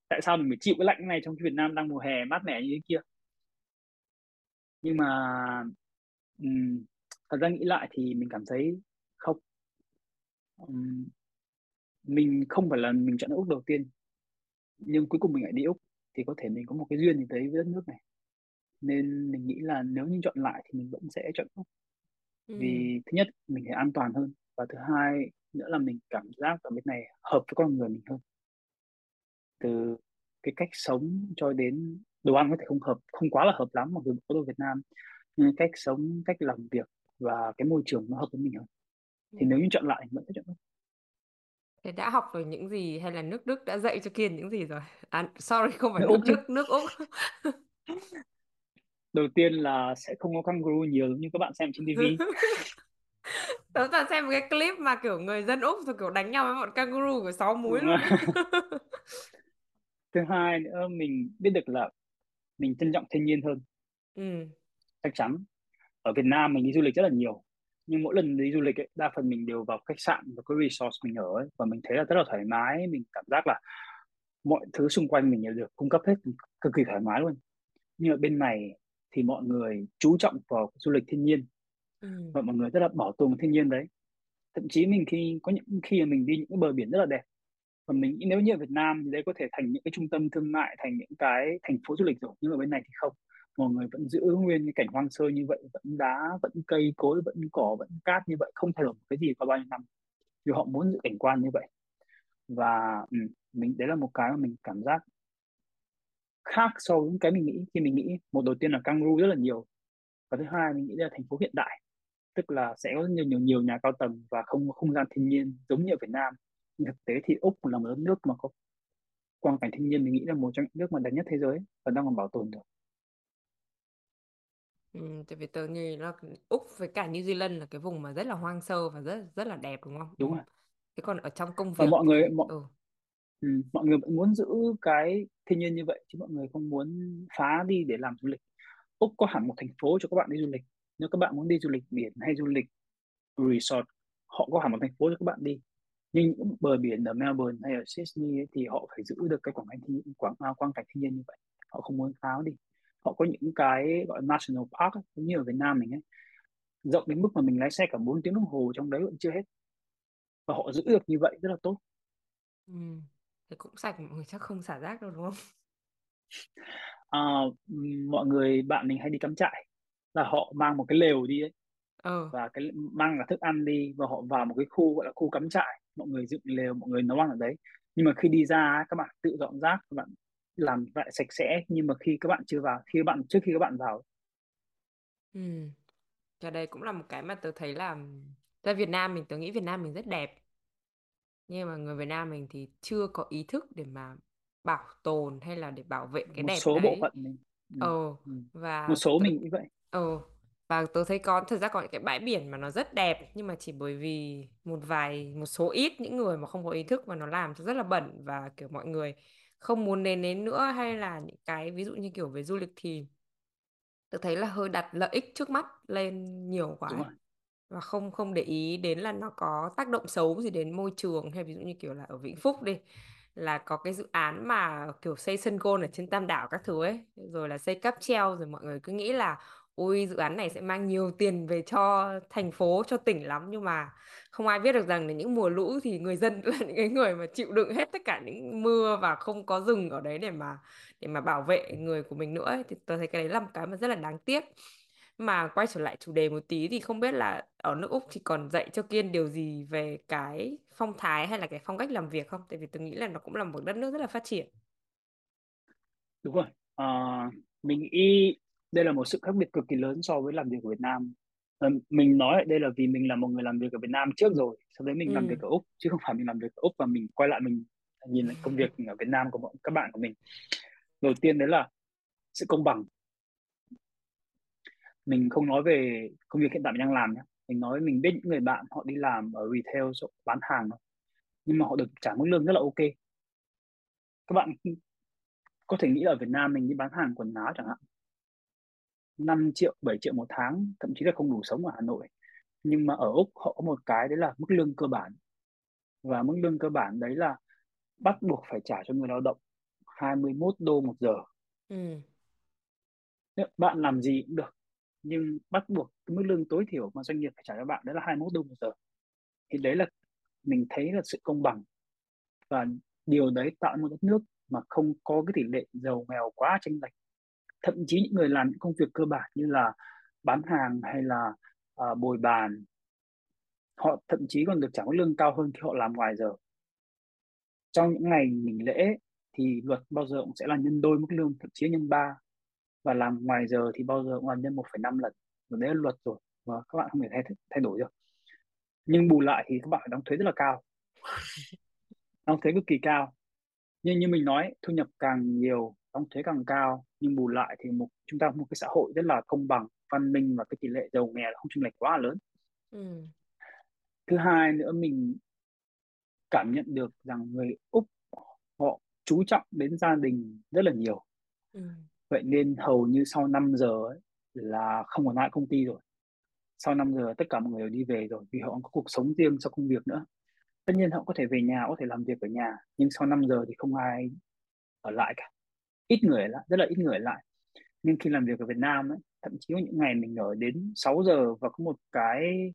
Tại sao mình phải chịu cái lạnh này trong khi Việt Nam đang mùa hè mát mẻ như thế kia? Nhưng mà thật ra nghĩ lại thì mình cảm thấy không, mình không phải là mình chọn Úc đầu tiên, nhưng cuối cùng mình lại đi Úc thì có thể mình có một cái duyên gì đấy với đất nước này, nên mình nghĩ là nếu như chọn lại thì mình vẫn sẽ chọn Úc. Vì thứ nhất mình thấy an toàn hơn, và thứ hai nữa là mình cảm giác ở bên này hợp với con người mình hơn. Từ cái cách sống cho đến đồ ăn có thể không hợp, không quá là hợp lắm mặc dù có đồ Việt Nam, nhưng cách sống, cách làm việc và cái môi trường nó hợp với mình hơn. Thì nếu như chọn lại mình vẫn sẽ chọn Úc. Thế đã học rồi những gì, hay là nước Đức đã dạy cho Kiên những gì rồi? Không phải nước Úc. Đầu tiên là sẽ không có kangaroo nhiều như các bạn xem trên TV. Tớ toàn xem cái clip mà kiểu người dân Úc rồi kiểu đánh nhau với bọn kangaroo của 6 múi luôn. Thứ hai nữa, mình biết được là mình trân trọng thiên nhiên hơn. ừ Chắc chắn ở Việt Nam mình đi du lịch rất là nhiều, nhưng mỗi lần đi du lịch ấy, đa phần mình đều vào khách sạn và cái resort mình ở ấy, và mình thấy là rất là thoải mái, mình cảm giác là mọi thứ xung quanh mình đều được cung cấp hết, cực kỳ thoải mái luôn. Nhưng ở bên này thì mọi người chú trọng vào du lịch thiên nhiên ừ và mọi người rất là bảo tồn thiên nhiên đấy. Thậm chí mình khi có những khi mà mình đi những cái bờ biển rất là đẹp, và mình nghĩ nếu như ở Việt Nam thì đấy có thể thành những cái trung tâm thương mại, thành những cái thành phố du lịch rồi, nhưng ở bên này thì không, mọi người vẫn giữ nguyên cái cảnh hoang sơ như vậy, vẫn đá, vẫn cây cối, vẫn cỏ, vẫn cát như vậy, không thay đổi một cái gì qua bao nhiêu năm, vì họ muốn giữ cảnh quan như vậy. Và mình đấy là một cái mà mình cảm giác khác so với những cái mình nghĩ. Khi mình nghĩ một, đầu tiên là kangaroo rất là nhiều, và thứ hai mình nghĩ đây là thành phố hiện đại, tức là sẽ có nhiều nhà cao tầng và không có không gian thiên nhiên giống như ở Việt Nam. Nhưng thực tế thì Úc là một đất nước mà có quang cảnh thiên nhiên, mình nghĩ là một trong những nước mà đẹp nhất thế giới và đang còn bảo tồn được. Tại vì tớ nghĩ là Úc với cả New Zealand là cái vùng mà rất là hoang sơ và rất rất là đẹp đúng không? Đúng rồi, Thế còn ở trong công và việc mọi thì người mọi, ừ mọi người vẫn muốn giữ cái thiên nhiên như vậy, chứ mọi người không muốn phá đi để làm du lịch. Úc có hẳn một thành phố cho các bạn đi du lịch, nếu các bạn muốn đi du lịch biển hay du lịch resort, họ có hẳn một thành phố cho các bạn đi. Nhưng những bờ biển ở Melbourne hay ở Sydney ấy, thì họ phải giữ được cái quang cảnh thiên nhiên như vậy, họ không muốn phá đi. Họ có những cái gọi là national park ấy, giống như ở Việt Nam mình ấy, rộng đến mức mà mình lái xe cả 4 tiếng đồng hồ trong đấy vẫn chưa hết, và họ giữ được như vậy rất là tốt. ừ. Thế cũng sạch, mọi người chắc không xả rác đâu đúng không? À, mọi người bạn mình hay đi cắm trại là họ mang một cái lều đi ấy, ờ và cái mang cả thức ăn đi, và họ vào một cái khu gọi là khu cắm trại, mọi người dựng lều, mọi người nấu ăn ở đấy. Nhưng mà khi đi ra ấy, các bạn tự dọn rác, các bạn làm lại sạch sẽ. Nhưng mà khi các bạn chưa vào khi các bạn trước khi các bạn vào ừ. Và đây cũng là một cái mà tớ thấy là ra Việt Nam mình, tớ nghĩ Việt Nam mình rất đẹp, nhưng mà người Việt Nam mình thì chưa có ý thức để mà bảo tồn hay là để bảo vệ cái một đẹp số bộ đấy. phận mình ừ. ờ Ừ. Một và số tớ mình cũng vậy. ờ và tớ thấy có thật ra có những cái bãi biển mà nó rất đẹp, nhưng mà chỉ bởi vì một số ít những người mà không có ý thức và nó làm cho rất là bẩn, và kiểu mọi người không muốn đến đến nữa, hay là những cái ví dụ như kiểu về du lịch thì tôi thấy là hơi đặt lợi ích trước mắt lên nhiều quá Đúng ấy, rồi, và không không để ý đến là nó có tác động xấu gì đến môi trường. Hay ví dụ như kiểu là ở Vĩnh Phúc đi, là có cái dự án mà kiểu xây sân gôn ở trên Tam Đảo các thứ ấy, rồi là xây cáp treo, rồi mọi người cứ nghĩ là ôi dự án này sẽ mang nhiều tiền về cho thành phố, cho tỉnh lắm, nhưng mà không ai biết được rằng là những mùa lũ thì người dân là những cái người mà chịu đựng hết tất cả những mưa, và không có rừng ở đấy để mà bảo vệ người của mình nữa ấy. Thì tôi thấy cái đấy là một cái mà rất là đáng tiếc. Mà quay trở lại chủ đề một tí thì không biết là ở nước Úc thì còn dạy cho Kiên điều gì về cái phong thái hay là cái phong cách làm việc không? Tại vì tôi nghĩ là nó cũng là một đất nước rất là phát triển. đúng rồi. Mình nghĩ đây là một sự khác biệt cực kỳ lớn so với làm việc ở Việt Nam. Mình nói ở đây là vì mình là một người làm việc ở Việt Nam trước rồi, sau đấy mình làm Ừ. việc ở Úc, chứ không phải mình làm việc ở Úc và mình quay lại mình nhìn lại công việc ở Việt Nam của các bạn của mình. Đầu tiên đấy là sự công bằng. Mình không nói về công việc hiện tại mình đang làm nhé, mình nói mình biết những người bạn họ đi làm ở retail, họ bán hàng thôi, nhưng mà họ được trả mức lương rất là ok. Các bạn có thể nghĩ là ở Việt Nam mình đi bán hàng quần áo chẳng hạn, 5 triệu, 7 triệu một tháng, thậm chí là không đủ sống ở Hà Nội. Nhưng mà ở Úc họ có một cái đấy là mức lương cơ bản, và mức lương cơ bản đấy là bắt buộc phải trả cho người lao động 21 đô một giờ. Ừ. Nếu bạn làm gì cũng được, nhưng bắt buộc cái mức lương tối thiểu mà doanh nghiệp phải trả cho bạn đấy là 21 đô một giờ. Thì đấy là mình thấy là sự công bằng, và điều đấy tạo một đất nước mà không có cái tỷ lệ giàu nghèo quá chênh lệch. Thậm chí những người làm những công việc cơ bản như là bán hàng hay là bồi bàn, họ thậm chí còn được trả mức lương cao hơn khi họ làm ngoài giờ. Trong những ngày nghỉ lễ thì luật bao giờ cũng sẽ là nhân đôi mức lương, thậm chí là nhân ba, và làm ngoài giờ thì bao giờ cũng là nhân 1,5 lần, và đấy là luật rồi và các bạn không thể thay đổi được. Nhưng bù lại thì các bạn phải đóng thuế rất là cao, đóng thuế cực kỳ cao. Nhưng như mình nói, thu nhập càng nhiều đóng thuế càng cao, nhưng bù lại thì chúng ta có một cái xã hội rất là công bằng, văn minh, và cái tỷ lệ giàu nghèo không chênh lệch quá là lớn. Ừ. Thứ hai nữa, mình cảm nhận được rằng người Úc họ chú trọng đến gia đình rất là nhiều, Ừ. vậy nên hầu như sau 5 giờ ấy, là không còn lại công ty rồi. Sau 5 giờ tất cả mọi người đều đi về rồi, vì họ có cuộc sống riêng sau công việc nữa. Tất nhiên họ có thể về nhà, có thể làm việc ở nhà, nhưng sau 5 giờ thì không ai ở lại cả. Ít người ở lại, rất là ít người ở lại. Nhưng khi làm việc ở Việt Nam ấy, thậm chí có những ngày mình ở đến 6 giờ và có một cái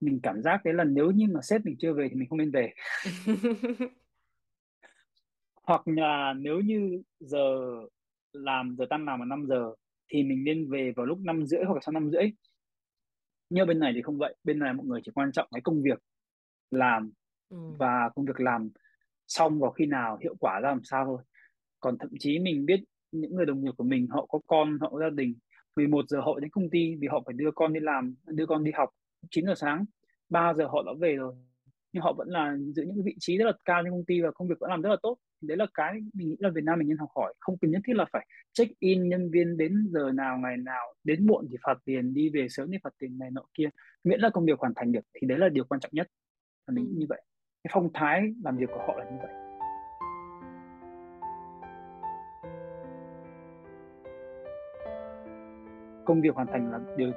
mình cảm giác đấy là nếu như mà sếp mình chưa về thì mình không nên về. Hoặc là nếu như giờ tan làm là 5 giờ thì mình nên về vào lúc 5:30 hoặc là sau 5:30. Nhưng bên này thì không vậy. Bên này mọi người chỉ quan trọng cái công việc làm và công việc làm xong vào khi nào, hiệu quả ra làm sao thôi. Còn thậm chí mình biết những người đồng nghiệp của mình, họ có con, họ có gia đình, 11 giờ họ đến công ty vì họ phải đưa con đi làm, đưa con đi học 9 giờ sáng, 3 giờ họ đã về rồi. Nhưng họ vẫn là giữ những cái vị trí rất là cao trong công ty và công việc vẫn làm rất là tốt. Đấy là cái mình nghĩ là Việt Nam mình nên học hỏi. Không cần nhất thiết là phải check in nhân viên đến giờ nào, ngày nào, đến muộn thì phạt tiền, đi về sớm thì phạt tiền này nọ kia. Miễn là công việc hoàn thành được thì đấy là điều quan trọng nhất. Và mình nghĩ như vậy. Cái phong thái làm việc của họ là như vậy. Công việc hoàn thành là điều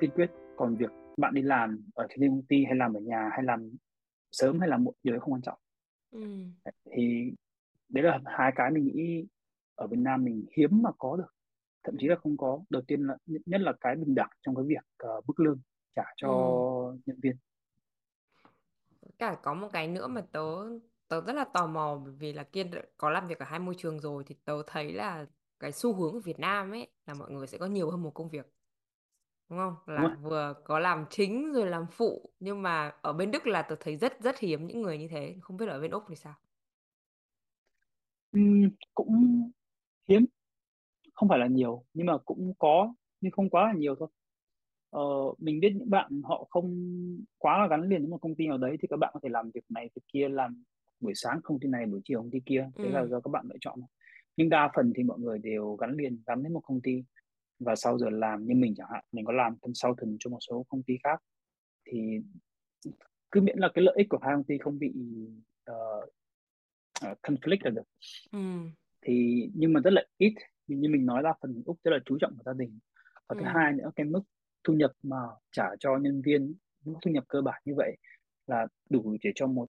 tiên quyết. Còn việc bạn đi làm ở trên công ty hay làm ở nhà hay làm sớm hay làm muộn, điều đấy không quan trọng. Thì đấy là hai cái mình nghĩ ở Việt Nam mình hiếm mà có được, thậm chí là không có. Đầu tiên là nhất là cái bình đẳng trong cái việc mức lương trả cho nhân viên. Cả có một cái nữa mà tớ rất là tò mò, vì là Kiên có làm việc ở hai môi trường rồi thì tớ thấy là cái xu hướng của Việt Nam ấy là mọi người sẽ có nhiều hơn một công việc, đúng không? Là đúng, vừa có làm chính rồi làm phụ. Nhưng mà ở bên Đức là tôi thấy rất rất hiếm những người như thế. Không biết ở bên Úc thì sao? Cũng hiếm. Không phải là nhiều, nhưng mà cũng có, nhưng không quá là nhiều thôi. Mình biết những bạn họ không quá là gắn liền với một công ty nào đấy, thì các bạn có thể làm việc này, việc kia, làm buổi sáng công ty này, buổi chiều công ty kia. Đấy là do các bạn lựa chọn. Nhưng đa phần thì mọi người đều gắn với một công ty. Và sau giờ làm, như mình chẳng hạn, mình có làm consultant cho một số công ty khác, thì cứ miễn là cái lợi ích của hai công ty không bị conflict là được. Thì nhưng mà rất là ít, như mình nói là phần Úc rất là chú trọng vào gia đình. Và thứ hai nữa, cái mức thu nhập mà trả cho nhân viên, mức thu nhập cơ bản như vậy là đủ để cho một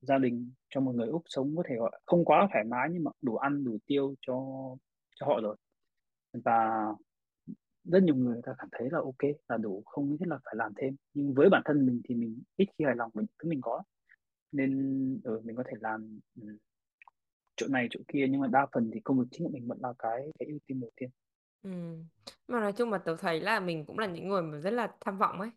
gia đình, cho một người Úc sống có thể gọi không quá thoải mái nhưng mà đủ ăn đủ tiêu cho họ rồi. Và rất nhiều người ta cảm thấy là ok, là đủ, không nhất thiết là phải làm thêm. Nhưng với bản thân mình thì mình ít khi hài lòng với những thứ mình có, nên mình có thể làm chỗ này chỗ kia, nhưng mà đa phần thì công việc chính của mình vẫn là cái ưu tiên đầu tiên. Mà nói chung mà tớ thấy là mình cũng là những người mà rất là tham vọng ấy,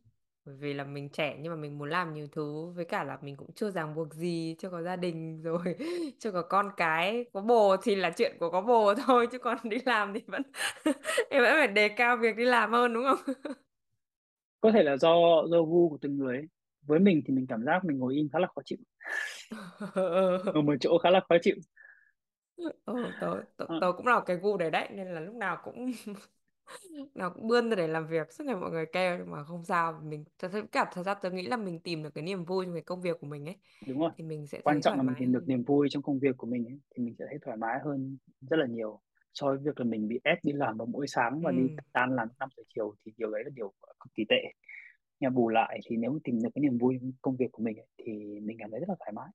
bởi vì là mình trẻ nhưng mà mình muốn làm nhiều thứ, với cả là mình cũng chưa ràng buộc gì, chưa có gia đình rồi, chưa có con cái, có bồ thì là chuyện của có bồ thôi, chứ còn đi làm thì vẫn em vẫn phải đề cao việc đi làm hơn, đúng không? Có thể là do gu của từng người ấy. Với mình thì mình cảm giác mình ngồi im khá là khó chịu, ngồi một chỗ khá là khó chịu. Tớ cũng là cái gu đấy đấy, nên là lúc nào cũng bươn ra để làm việc. Suốt ngày mọi người kêu nhưng mà không sao, mình cả thật ra tôi nghĩ là mình tìm được cái niềm vui trong cái công việc của mình ấy. Đúng rồi, thì mình sẽ quan trọng là mình tìm được niềm vui trong công việc của mình ấy, thì mình sẽ thấy thoải mái hơn rất là nhiều so với việc là mình bị ép đi làm vào mỗi sáng và đi tan làm 5 giờ chiều, thì điều đấy là điều cực kỳ tệ. Nhưng bù lại thì nếu tìm được cái niềm vui trong công việc của mình ấy, thì mình cảm thấy rất là thoải mái.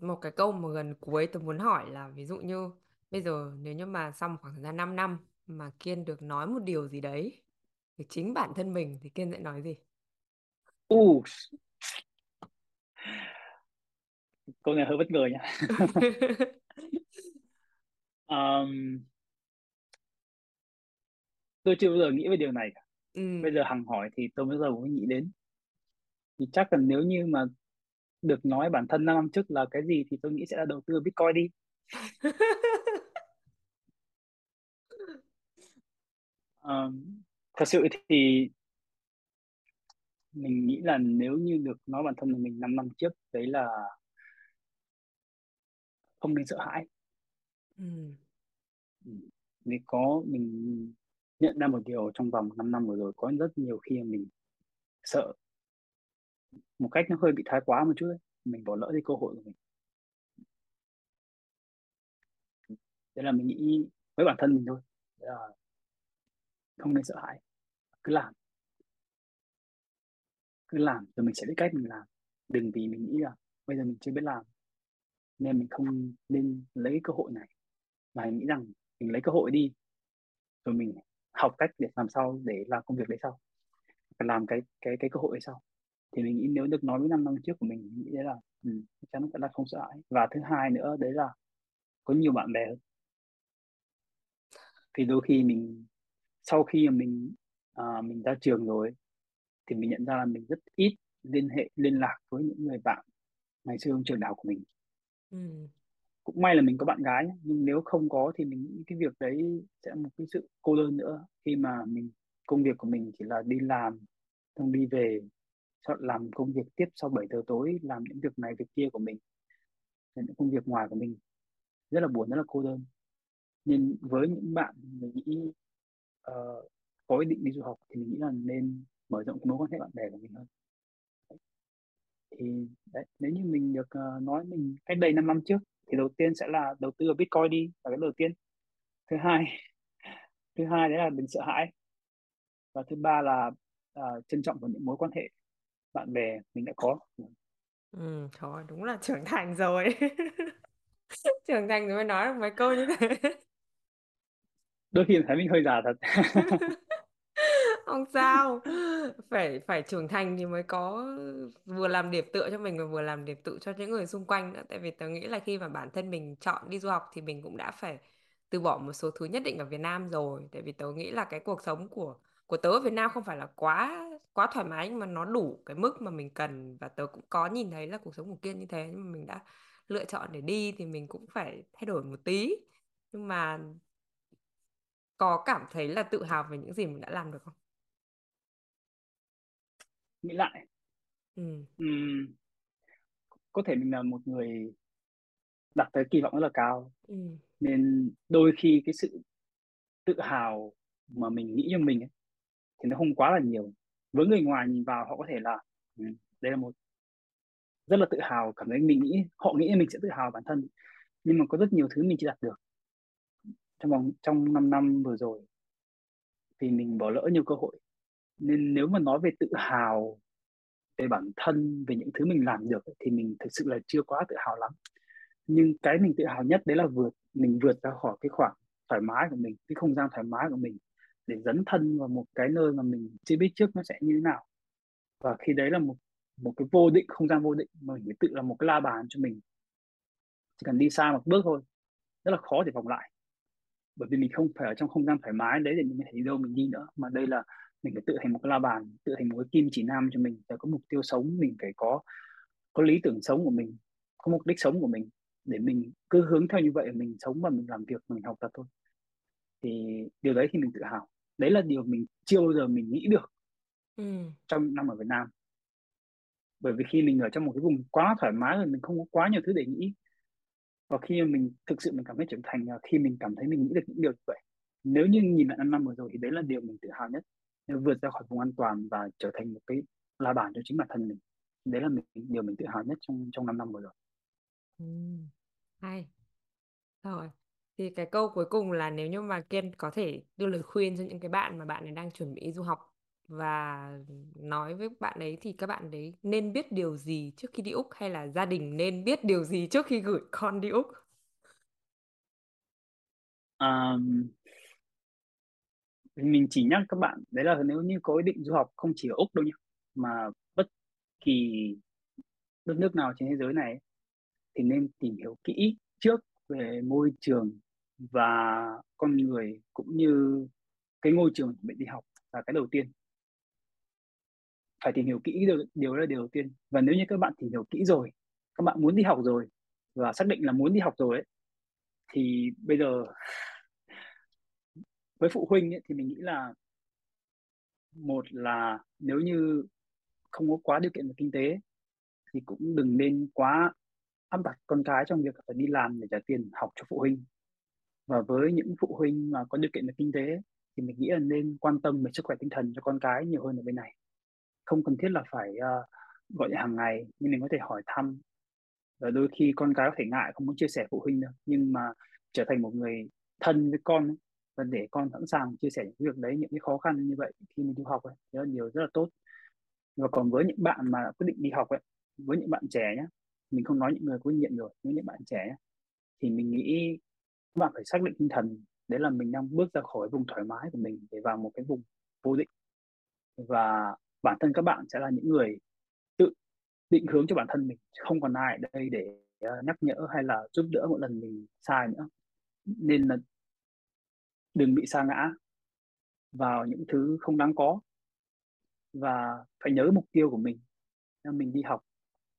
Một cái câu mà gần cuối tôi muốn hỏi là, ví dụ như bây giờ nếu như mà sau khoảng thời gian 5 năm mà Kiên được nói một điều gì đấy về chính bản thân mình thì Kiên sẽ nói gì? Câu này hơi bất ngờ nha. Tôi chưa bao giờ nghĩ về điều này cả. Bây giờ Hằng hỏi thì tôi bây giờ cũng nghĩ đến. Thì chắc là nếu như mà được nói bản thân 5 năm trước là cái gì thì tôi nghĩ sẽ là đầu tư Bitcoin đi. Thật sự thì mình nghĩ là nếu như được nói bản thân mình 5 năm trước, đấy là không nên sợ hãi. Vì mình nhận ra một điều trong vòng 5 năm vừa rồi, có rất nhiều khi mình sợ một cách nó hơi bị thái quá một chút đấy. Mình bỏ lỡ đi cơ hội của mình. Đấy là mình nghĩ với bản thân mình thôi. Không nên sợ hãi, cứ làm rồi mình sẽ biết cách mình làm. Đừng vì mình nghĩ là bây giờ mình chưa biết làm nên mình không nên lấy cơ hội này, mà mình nghĩ rằng mình lấy cơ hội đi rồi mình học cách để làm sao để làm công việc đấy sau, làm cái cơ hội đấy sau. Thì mình nghĩ nếu được nói với 5 năm trước của mình nghĩ đấy là chắc chắn là không sợ hãi. Và thứ hai nữa đấy là có nhiều bạn bè hơn. Thì đôi khi mình sau khi mình ra trường rồi thì mình nhận ra là mình rất ít liên lạc với những người bạn ngày xưa trong trường đại học của mình. Cũng may là mình có bạn gái, nhưng nếu không có thì mình nghĩ cái việc đấy sẽ là một cái sự cô đơn nữa, khi mà mình công việc của mình chỉ là đi làm xong đi về, làm công việc tiếp sau 7 giờ tối, làm những việc này việc kia của mình, những công việc ngoài của mình, rất là buồn, rất là cô đơn. Nhưng với những bạn mình nghĩ có ý định đi du học thì mình nghĩ là nên mở rộng mối quan hệ bạn bè của mình hơn. Thì đấy, nếu như mình được nói mình cách đây 5 năm trước thì đầu tiên sẽ là đầu tư vào Bitcoin đi, là cái đầu tiên. Thứ hai đấy là đừng sợ hãi. Và thứ ba là trân trọng vào những mối quan hệ bạn bè mình đã có. Thôi đúng là trưởng thành rồi. Trưởng thành rồi mới nói được mấy câu như thế. Đôi khi thấy mình hơi già thật. Không sao, phải trưởng thành thì mới có, vừa làm điểm tựa cho mình và vừa làm điểm tựa cho những người xung quanh nữa. Tại vì tớ nghĩ là khi mà bản thân mình chọn đi du học thì mình cũng đã phải từ bỏ một số thứ nhất định ở Việt Nam rồi. Tại vì tớ nghĩ là cái cuộc sống của tớ ở Việt Nam không phải là quá thoải mái, nhưng mà nó đủ cái mức mà mình cần. Và tớ cũng có nhìn thấy là cuộc sống của Kiên như thế, nhưng mà mình đã lựa chọn để đi thì mình cũng phải thay đổi một tí. Nhưng mà có cảm thấy là tự hào về những gì mình đã làm được không? Nghĩ lại có thể mình là một người đặt tới kỳ vọng rất là cao, nên đôi khi cái sự tự hào mà mình nghĩ cho mình ấy, thì nó không quá là nhiều. Với người ngoài nhìn vào họ có thể là đây là một rất là tự hào, cảm thấy mình nghĩ họ nghĩ mình sẽ tự hào bản thân, nhưng mà có rất nhiều thứ mình chưa đạt được trong 5 năm vừa rồi thì mình bỏ lỡ nhiều cơ hội. Nên nếu mà nói về tự hào về bản thân, về những thứ mình làm được thì mình thực sự là chưa quá tự hào lắm. Nhưng cái mình tự hào nhất đấy là mình vượt ra khỏi cái khoảng thoải mái của mình, cái không gian thoải mái của mình, để dấn thân vào một cái nơi mà mình chưa biết trước nó sẽ như thế nào. Và khi đấy là một cái vô định, không gian vô định mà mình tự là một cái la bàn cho mình, chỉ cần đi xa một bước thôi rất là khó để vòng lại, bởi vì mình không phải ở trong không gian thoải mái đấy để mình có thể đi đâu mình đi nữa, mà đây là mình phải tự thành một cái la bàn, tự thành một cái kim chỉ nam cho mình, phải có mục tiêu sống, mình phải có lý tưởng sống của mình, có mục đích sống của mình, để mình cứ hướng theo như vậy mình sống và mình làm việc, mình học tập thôi. Thì điều đấy thì mình tự hào, đấy là điều mình chưa bao giờ mình nghĩ được trong năm ở Việt Nam. Bởi vì khi mình ở trong một cái vùng quá thoải mái rồi, mình không có quá nhiều thứ để nghĩ. Và khi mình thực sự mình cảm thấy trưởng thành là khi mình cảm thấy mình nghĩ được những điều như vậy. Nếu như nhìn lại 5 năm vừa rồi thì đấy là điều mình tự hào nhất, vượt ra khỏi vùng an toàn và trở thành một cái la bàn cho chính bản thân mình. Đấy là điều mình tự hào nhất trong 5 năm vừa rồi. Hay. Rồi. Thì cái câu cuối cùng là nếu như mà Kiên có thể đưa lời khuyên cho những cái bạn mà bạn ấy đang chuẩn bị du học và nói với bạn ấy thì các bạn đấy nên biết điều gì trước khi đi Úc, hay là gia đình nên biết điều gì trước khi gửi con đi Úc? Mình chỉ nhắc các bạn đấy là nếu như có ý định du học không chỉ ở Úc đâu nhé, mà bất kỳ đất nước nào trên thế giới này, thì nên tìm hiểu kỹ trước về môi trường và con người, cũng như cái ngôi trường mình đi học là cái đầu tiên. Phải tìm hiểu kỹ, điều là điều đầu tiên. Và nếu như các bạn tìm hiểu kỹ rồi, các bạn muốn đi học rồi và xác định là muốn đi học rồi ấy, thì bây giờ với phụ huynh ấy, thì mình nghĩ là một là nếu như không có quá điều kiện về kinh tế thì cũng đừng nên quá áp đặt con cái trong việc phải đi làm để trả tiền học cho phụ huynh. Và với những phụ huynh mà có điều kiện về kinh tế thì mình nghĩ là nên quan tâm về sức khỏe tinh thần cho con cái nhiều hơn ở bên này. Không cần thiết là phải gọi điện hàng ngày, nhưng mình có thể hỏi thăm. Và đôi khi con cái có thể ngại không muốn chia sẻ phụ huynh đâu, nhưng mà trở thành một người thân với con ấy, và để con sẵn sàng chia sẻ những việc đấy, những cái khó khăn như vậy khi mình du học ấy. Đó là điều rất là tốt. Và còn với những bạn mà quyết định đi học ấy, với những bạn trẻ nhé, mình không nói những người có kinh nghiệm rồi, với những bạn trẻ nhé, thì mình nghĩ các bạn phải xác định tinh thần đấy là mình đang bước ra khỏi vùng thoải mái của mình để vào một cái vùng vô định, và bản thân các bạn sẽ là những người tự định hướng cho bản thân mình, không còn ai ở đây để nhắc nhở hay là giúp đỡ mỗi lần mình sai nữa. Nên là đừng bị sa ngã vào những thứ không đáng có, và phải nhớ mục tiêu của mình là mình đi học,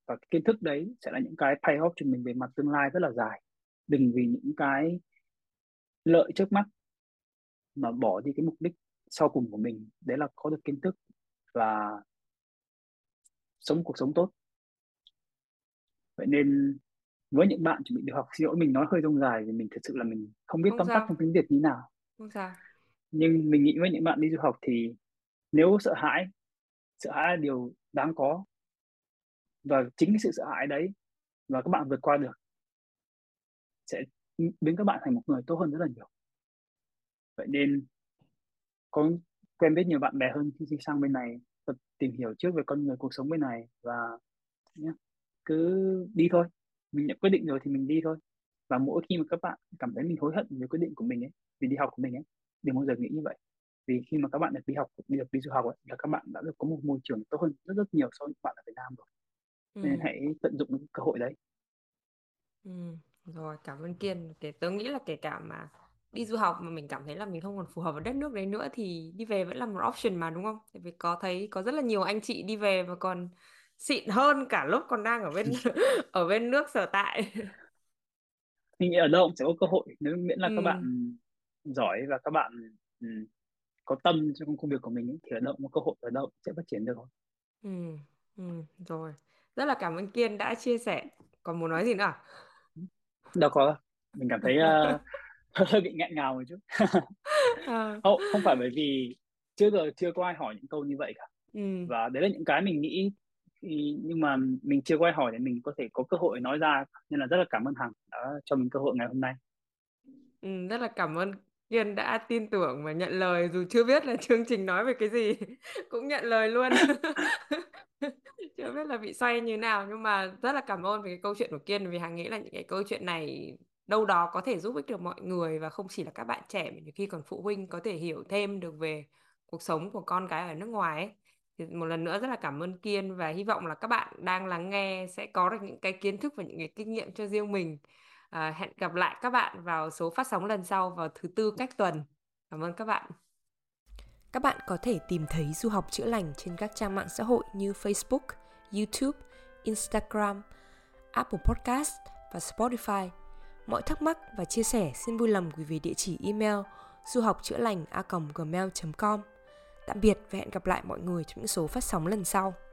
và kiến thức đấy sẽ là những cái pay off cho mình về mặt tương lai rất là dài. Đừng vì những cái lợi trước mắt mà bỏ đi cái mục đích sau cùng của mình, đấy là có được kiến thức và sống cuộc sống tốt. Vậy nên với những bạn chuẩn bị được học, xin lỗi mình nói hơi rông dài vì mình thật sự là mình không biết tóm tắt trong tiếng Việt như nào. Không sao. Nhưng mình nghĩ với những bạn đi du học thì nếu sợ hãi là điều đáng có, và chính cái sự sợ hãi đấy và các bạn vượt qua được sẽ biến các bạn thành một người tốt hơn rất là nhiều. Vậy nên có quen biết nhiều bạn bè hơn khi sang bên này, tập tìm hiểu trước về con người, cuộc sống bên này, và cứ đi thôi. Mình đã quyết định rồi thì mình đi thôi. Và mỗi khi mà các bạn cảm thấy mình hối hận về quyết định của mình ấy, vì đi học của mình ấy, đừng bao giờ nghĩ như vậy. Vì khi mà các bạn được đi du học ấy, là các bạn đã được có một môi trường tốt hơn rất rất nhiều so với bạn ở Việt Nam rồi. Nên hãy tận dụng cơ hội đấy. Rồi, cảm ơn Kiên. Tớ nghĩ là kể cả mà đi du học mà mình cảm thấy là mình không còn phù hợp ở đất nước đấy nữa thì đi về vẫn là một option mà, đúng không? Tại vì có rất là nhiều anh chị đi về mà còn xịn hơn cả lúc còn đang ở bên nước sở tại. Mình nghĩ ở đâu cũng sẽ có cơ hội, nếu miễn là các bạn giỏi và các bạn có tâm trong công việc của mình thì ở đâu cũng có cơ hội, ở đâu sẽ phát triển được. Rồi, rất là cảm ơn Kiên đã chia sẻ. Còn muốn nói gì nữa? Đâu có, mình cảm thấy hơi bị ngẹn ngào một chút. Không phải bởi vì trước giờ chưa có ai hỏi những câu như vậy cả. Và đấy là những cái mình nghĩ, nhưng mà mình chưa có ai hỏi để mình có thể có cơ hội nói ra, nên là rất là cảm ơn Hằng đã cho mình cơ hội ngày hôm nay. Rất là cảm ơn Kiên đã tin tưởng và nhận lời, dù chưa biết là chương trình nói về cái gì cũng nhận lời luôn. Chưa biết là bị xoay như nào, nhưng mà rất là cảm ơn về cái câu chuyện của Kiên, vì Hằng nghĩ là những cái câu chuyện này đâu đó có thể giúp ích được mọi người, và không chỉ là các bạn trẻ mà nhiều khi còn phụ huynh có thể hiểu thêm được về cuộc sống của con cái ở nước ngoài ấy. Thì một lần nữa rất là cảm ơn Kiên, và hy vọng là các bạn đang lắng nghe sẽ có được những cái kiến thức và những cái kinh nghiệm cho riêng mình. Hẹn gặp lại các bạn vào số phát sóng lần sau vào thứ Tư cách tuần. Cảm ơn các bạn. Các bạn có thể tìm thấy Du học Chữa Lành trên các trang mạng xã hội như Facebook, YouTube, Instagram, Apple Podcast và Spotify. Mọi thắc mắc và chia sẻ xin vui lòng gửi về địa chỉ email duhocchưalanh@gmail.com. Tạm biệt và hẹn gặp lại mọi người trong những số phát sóng lần sau.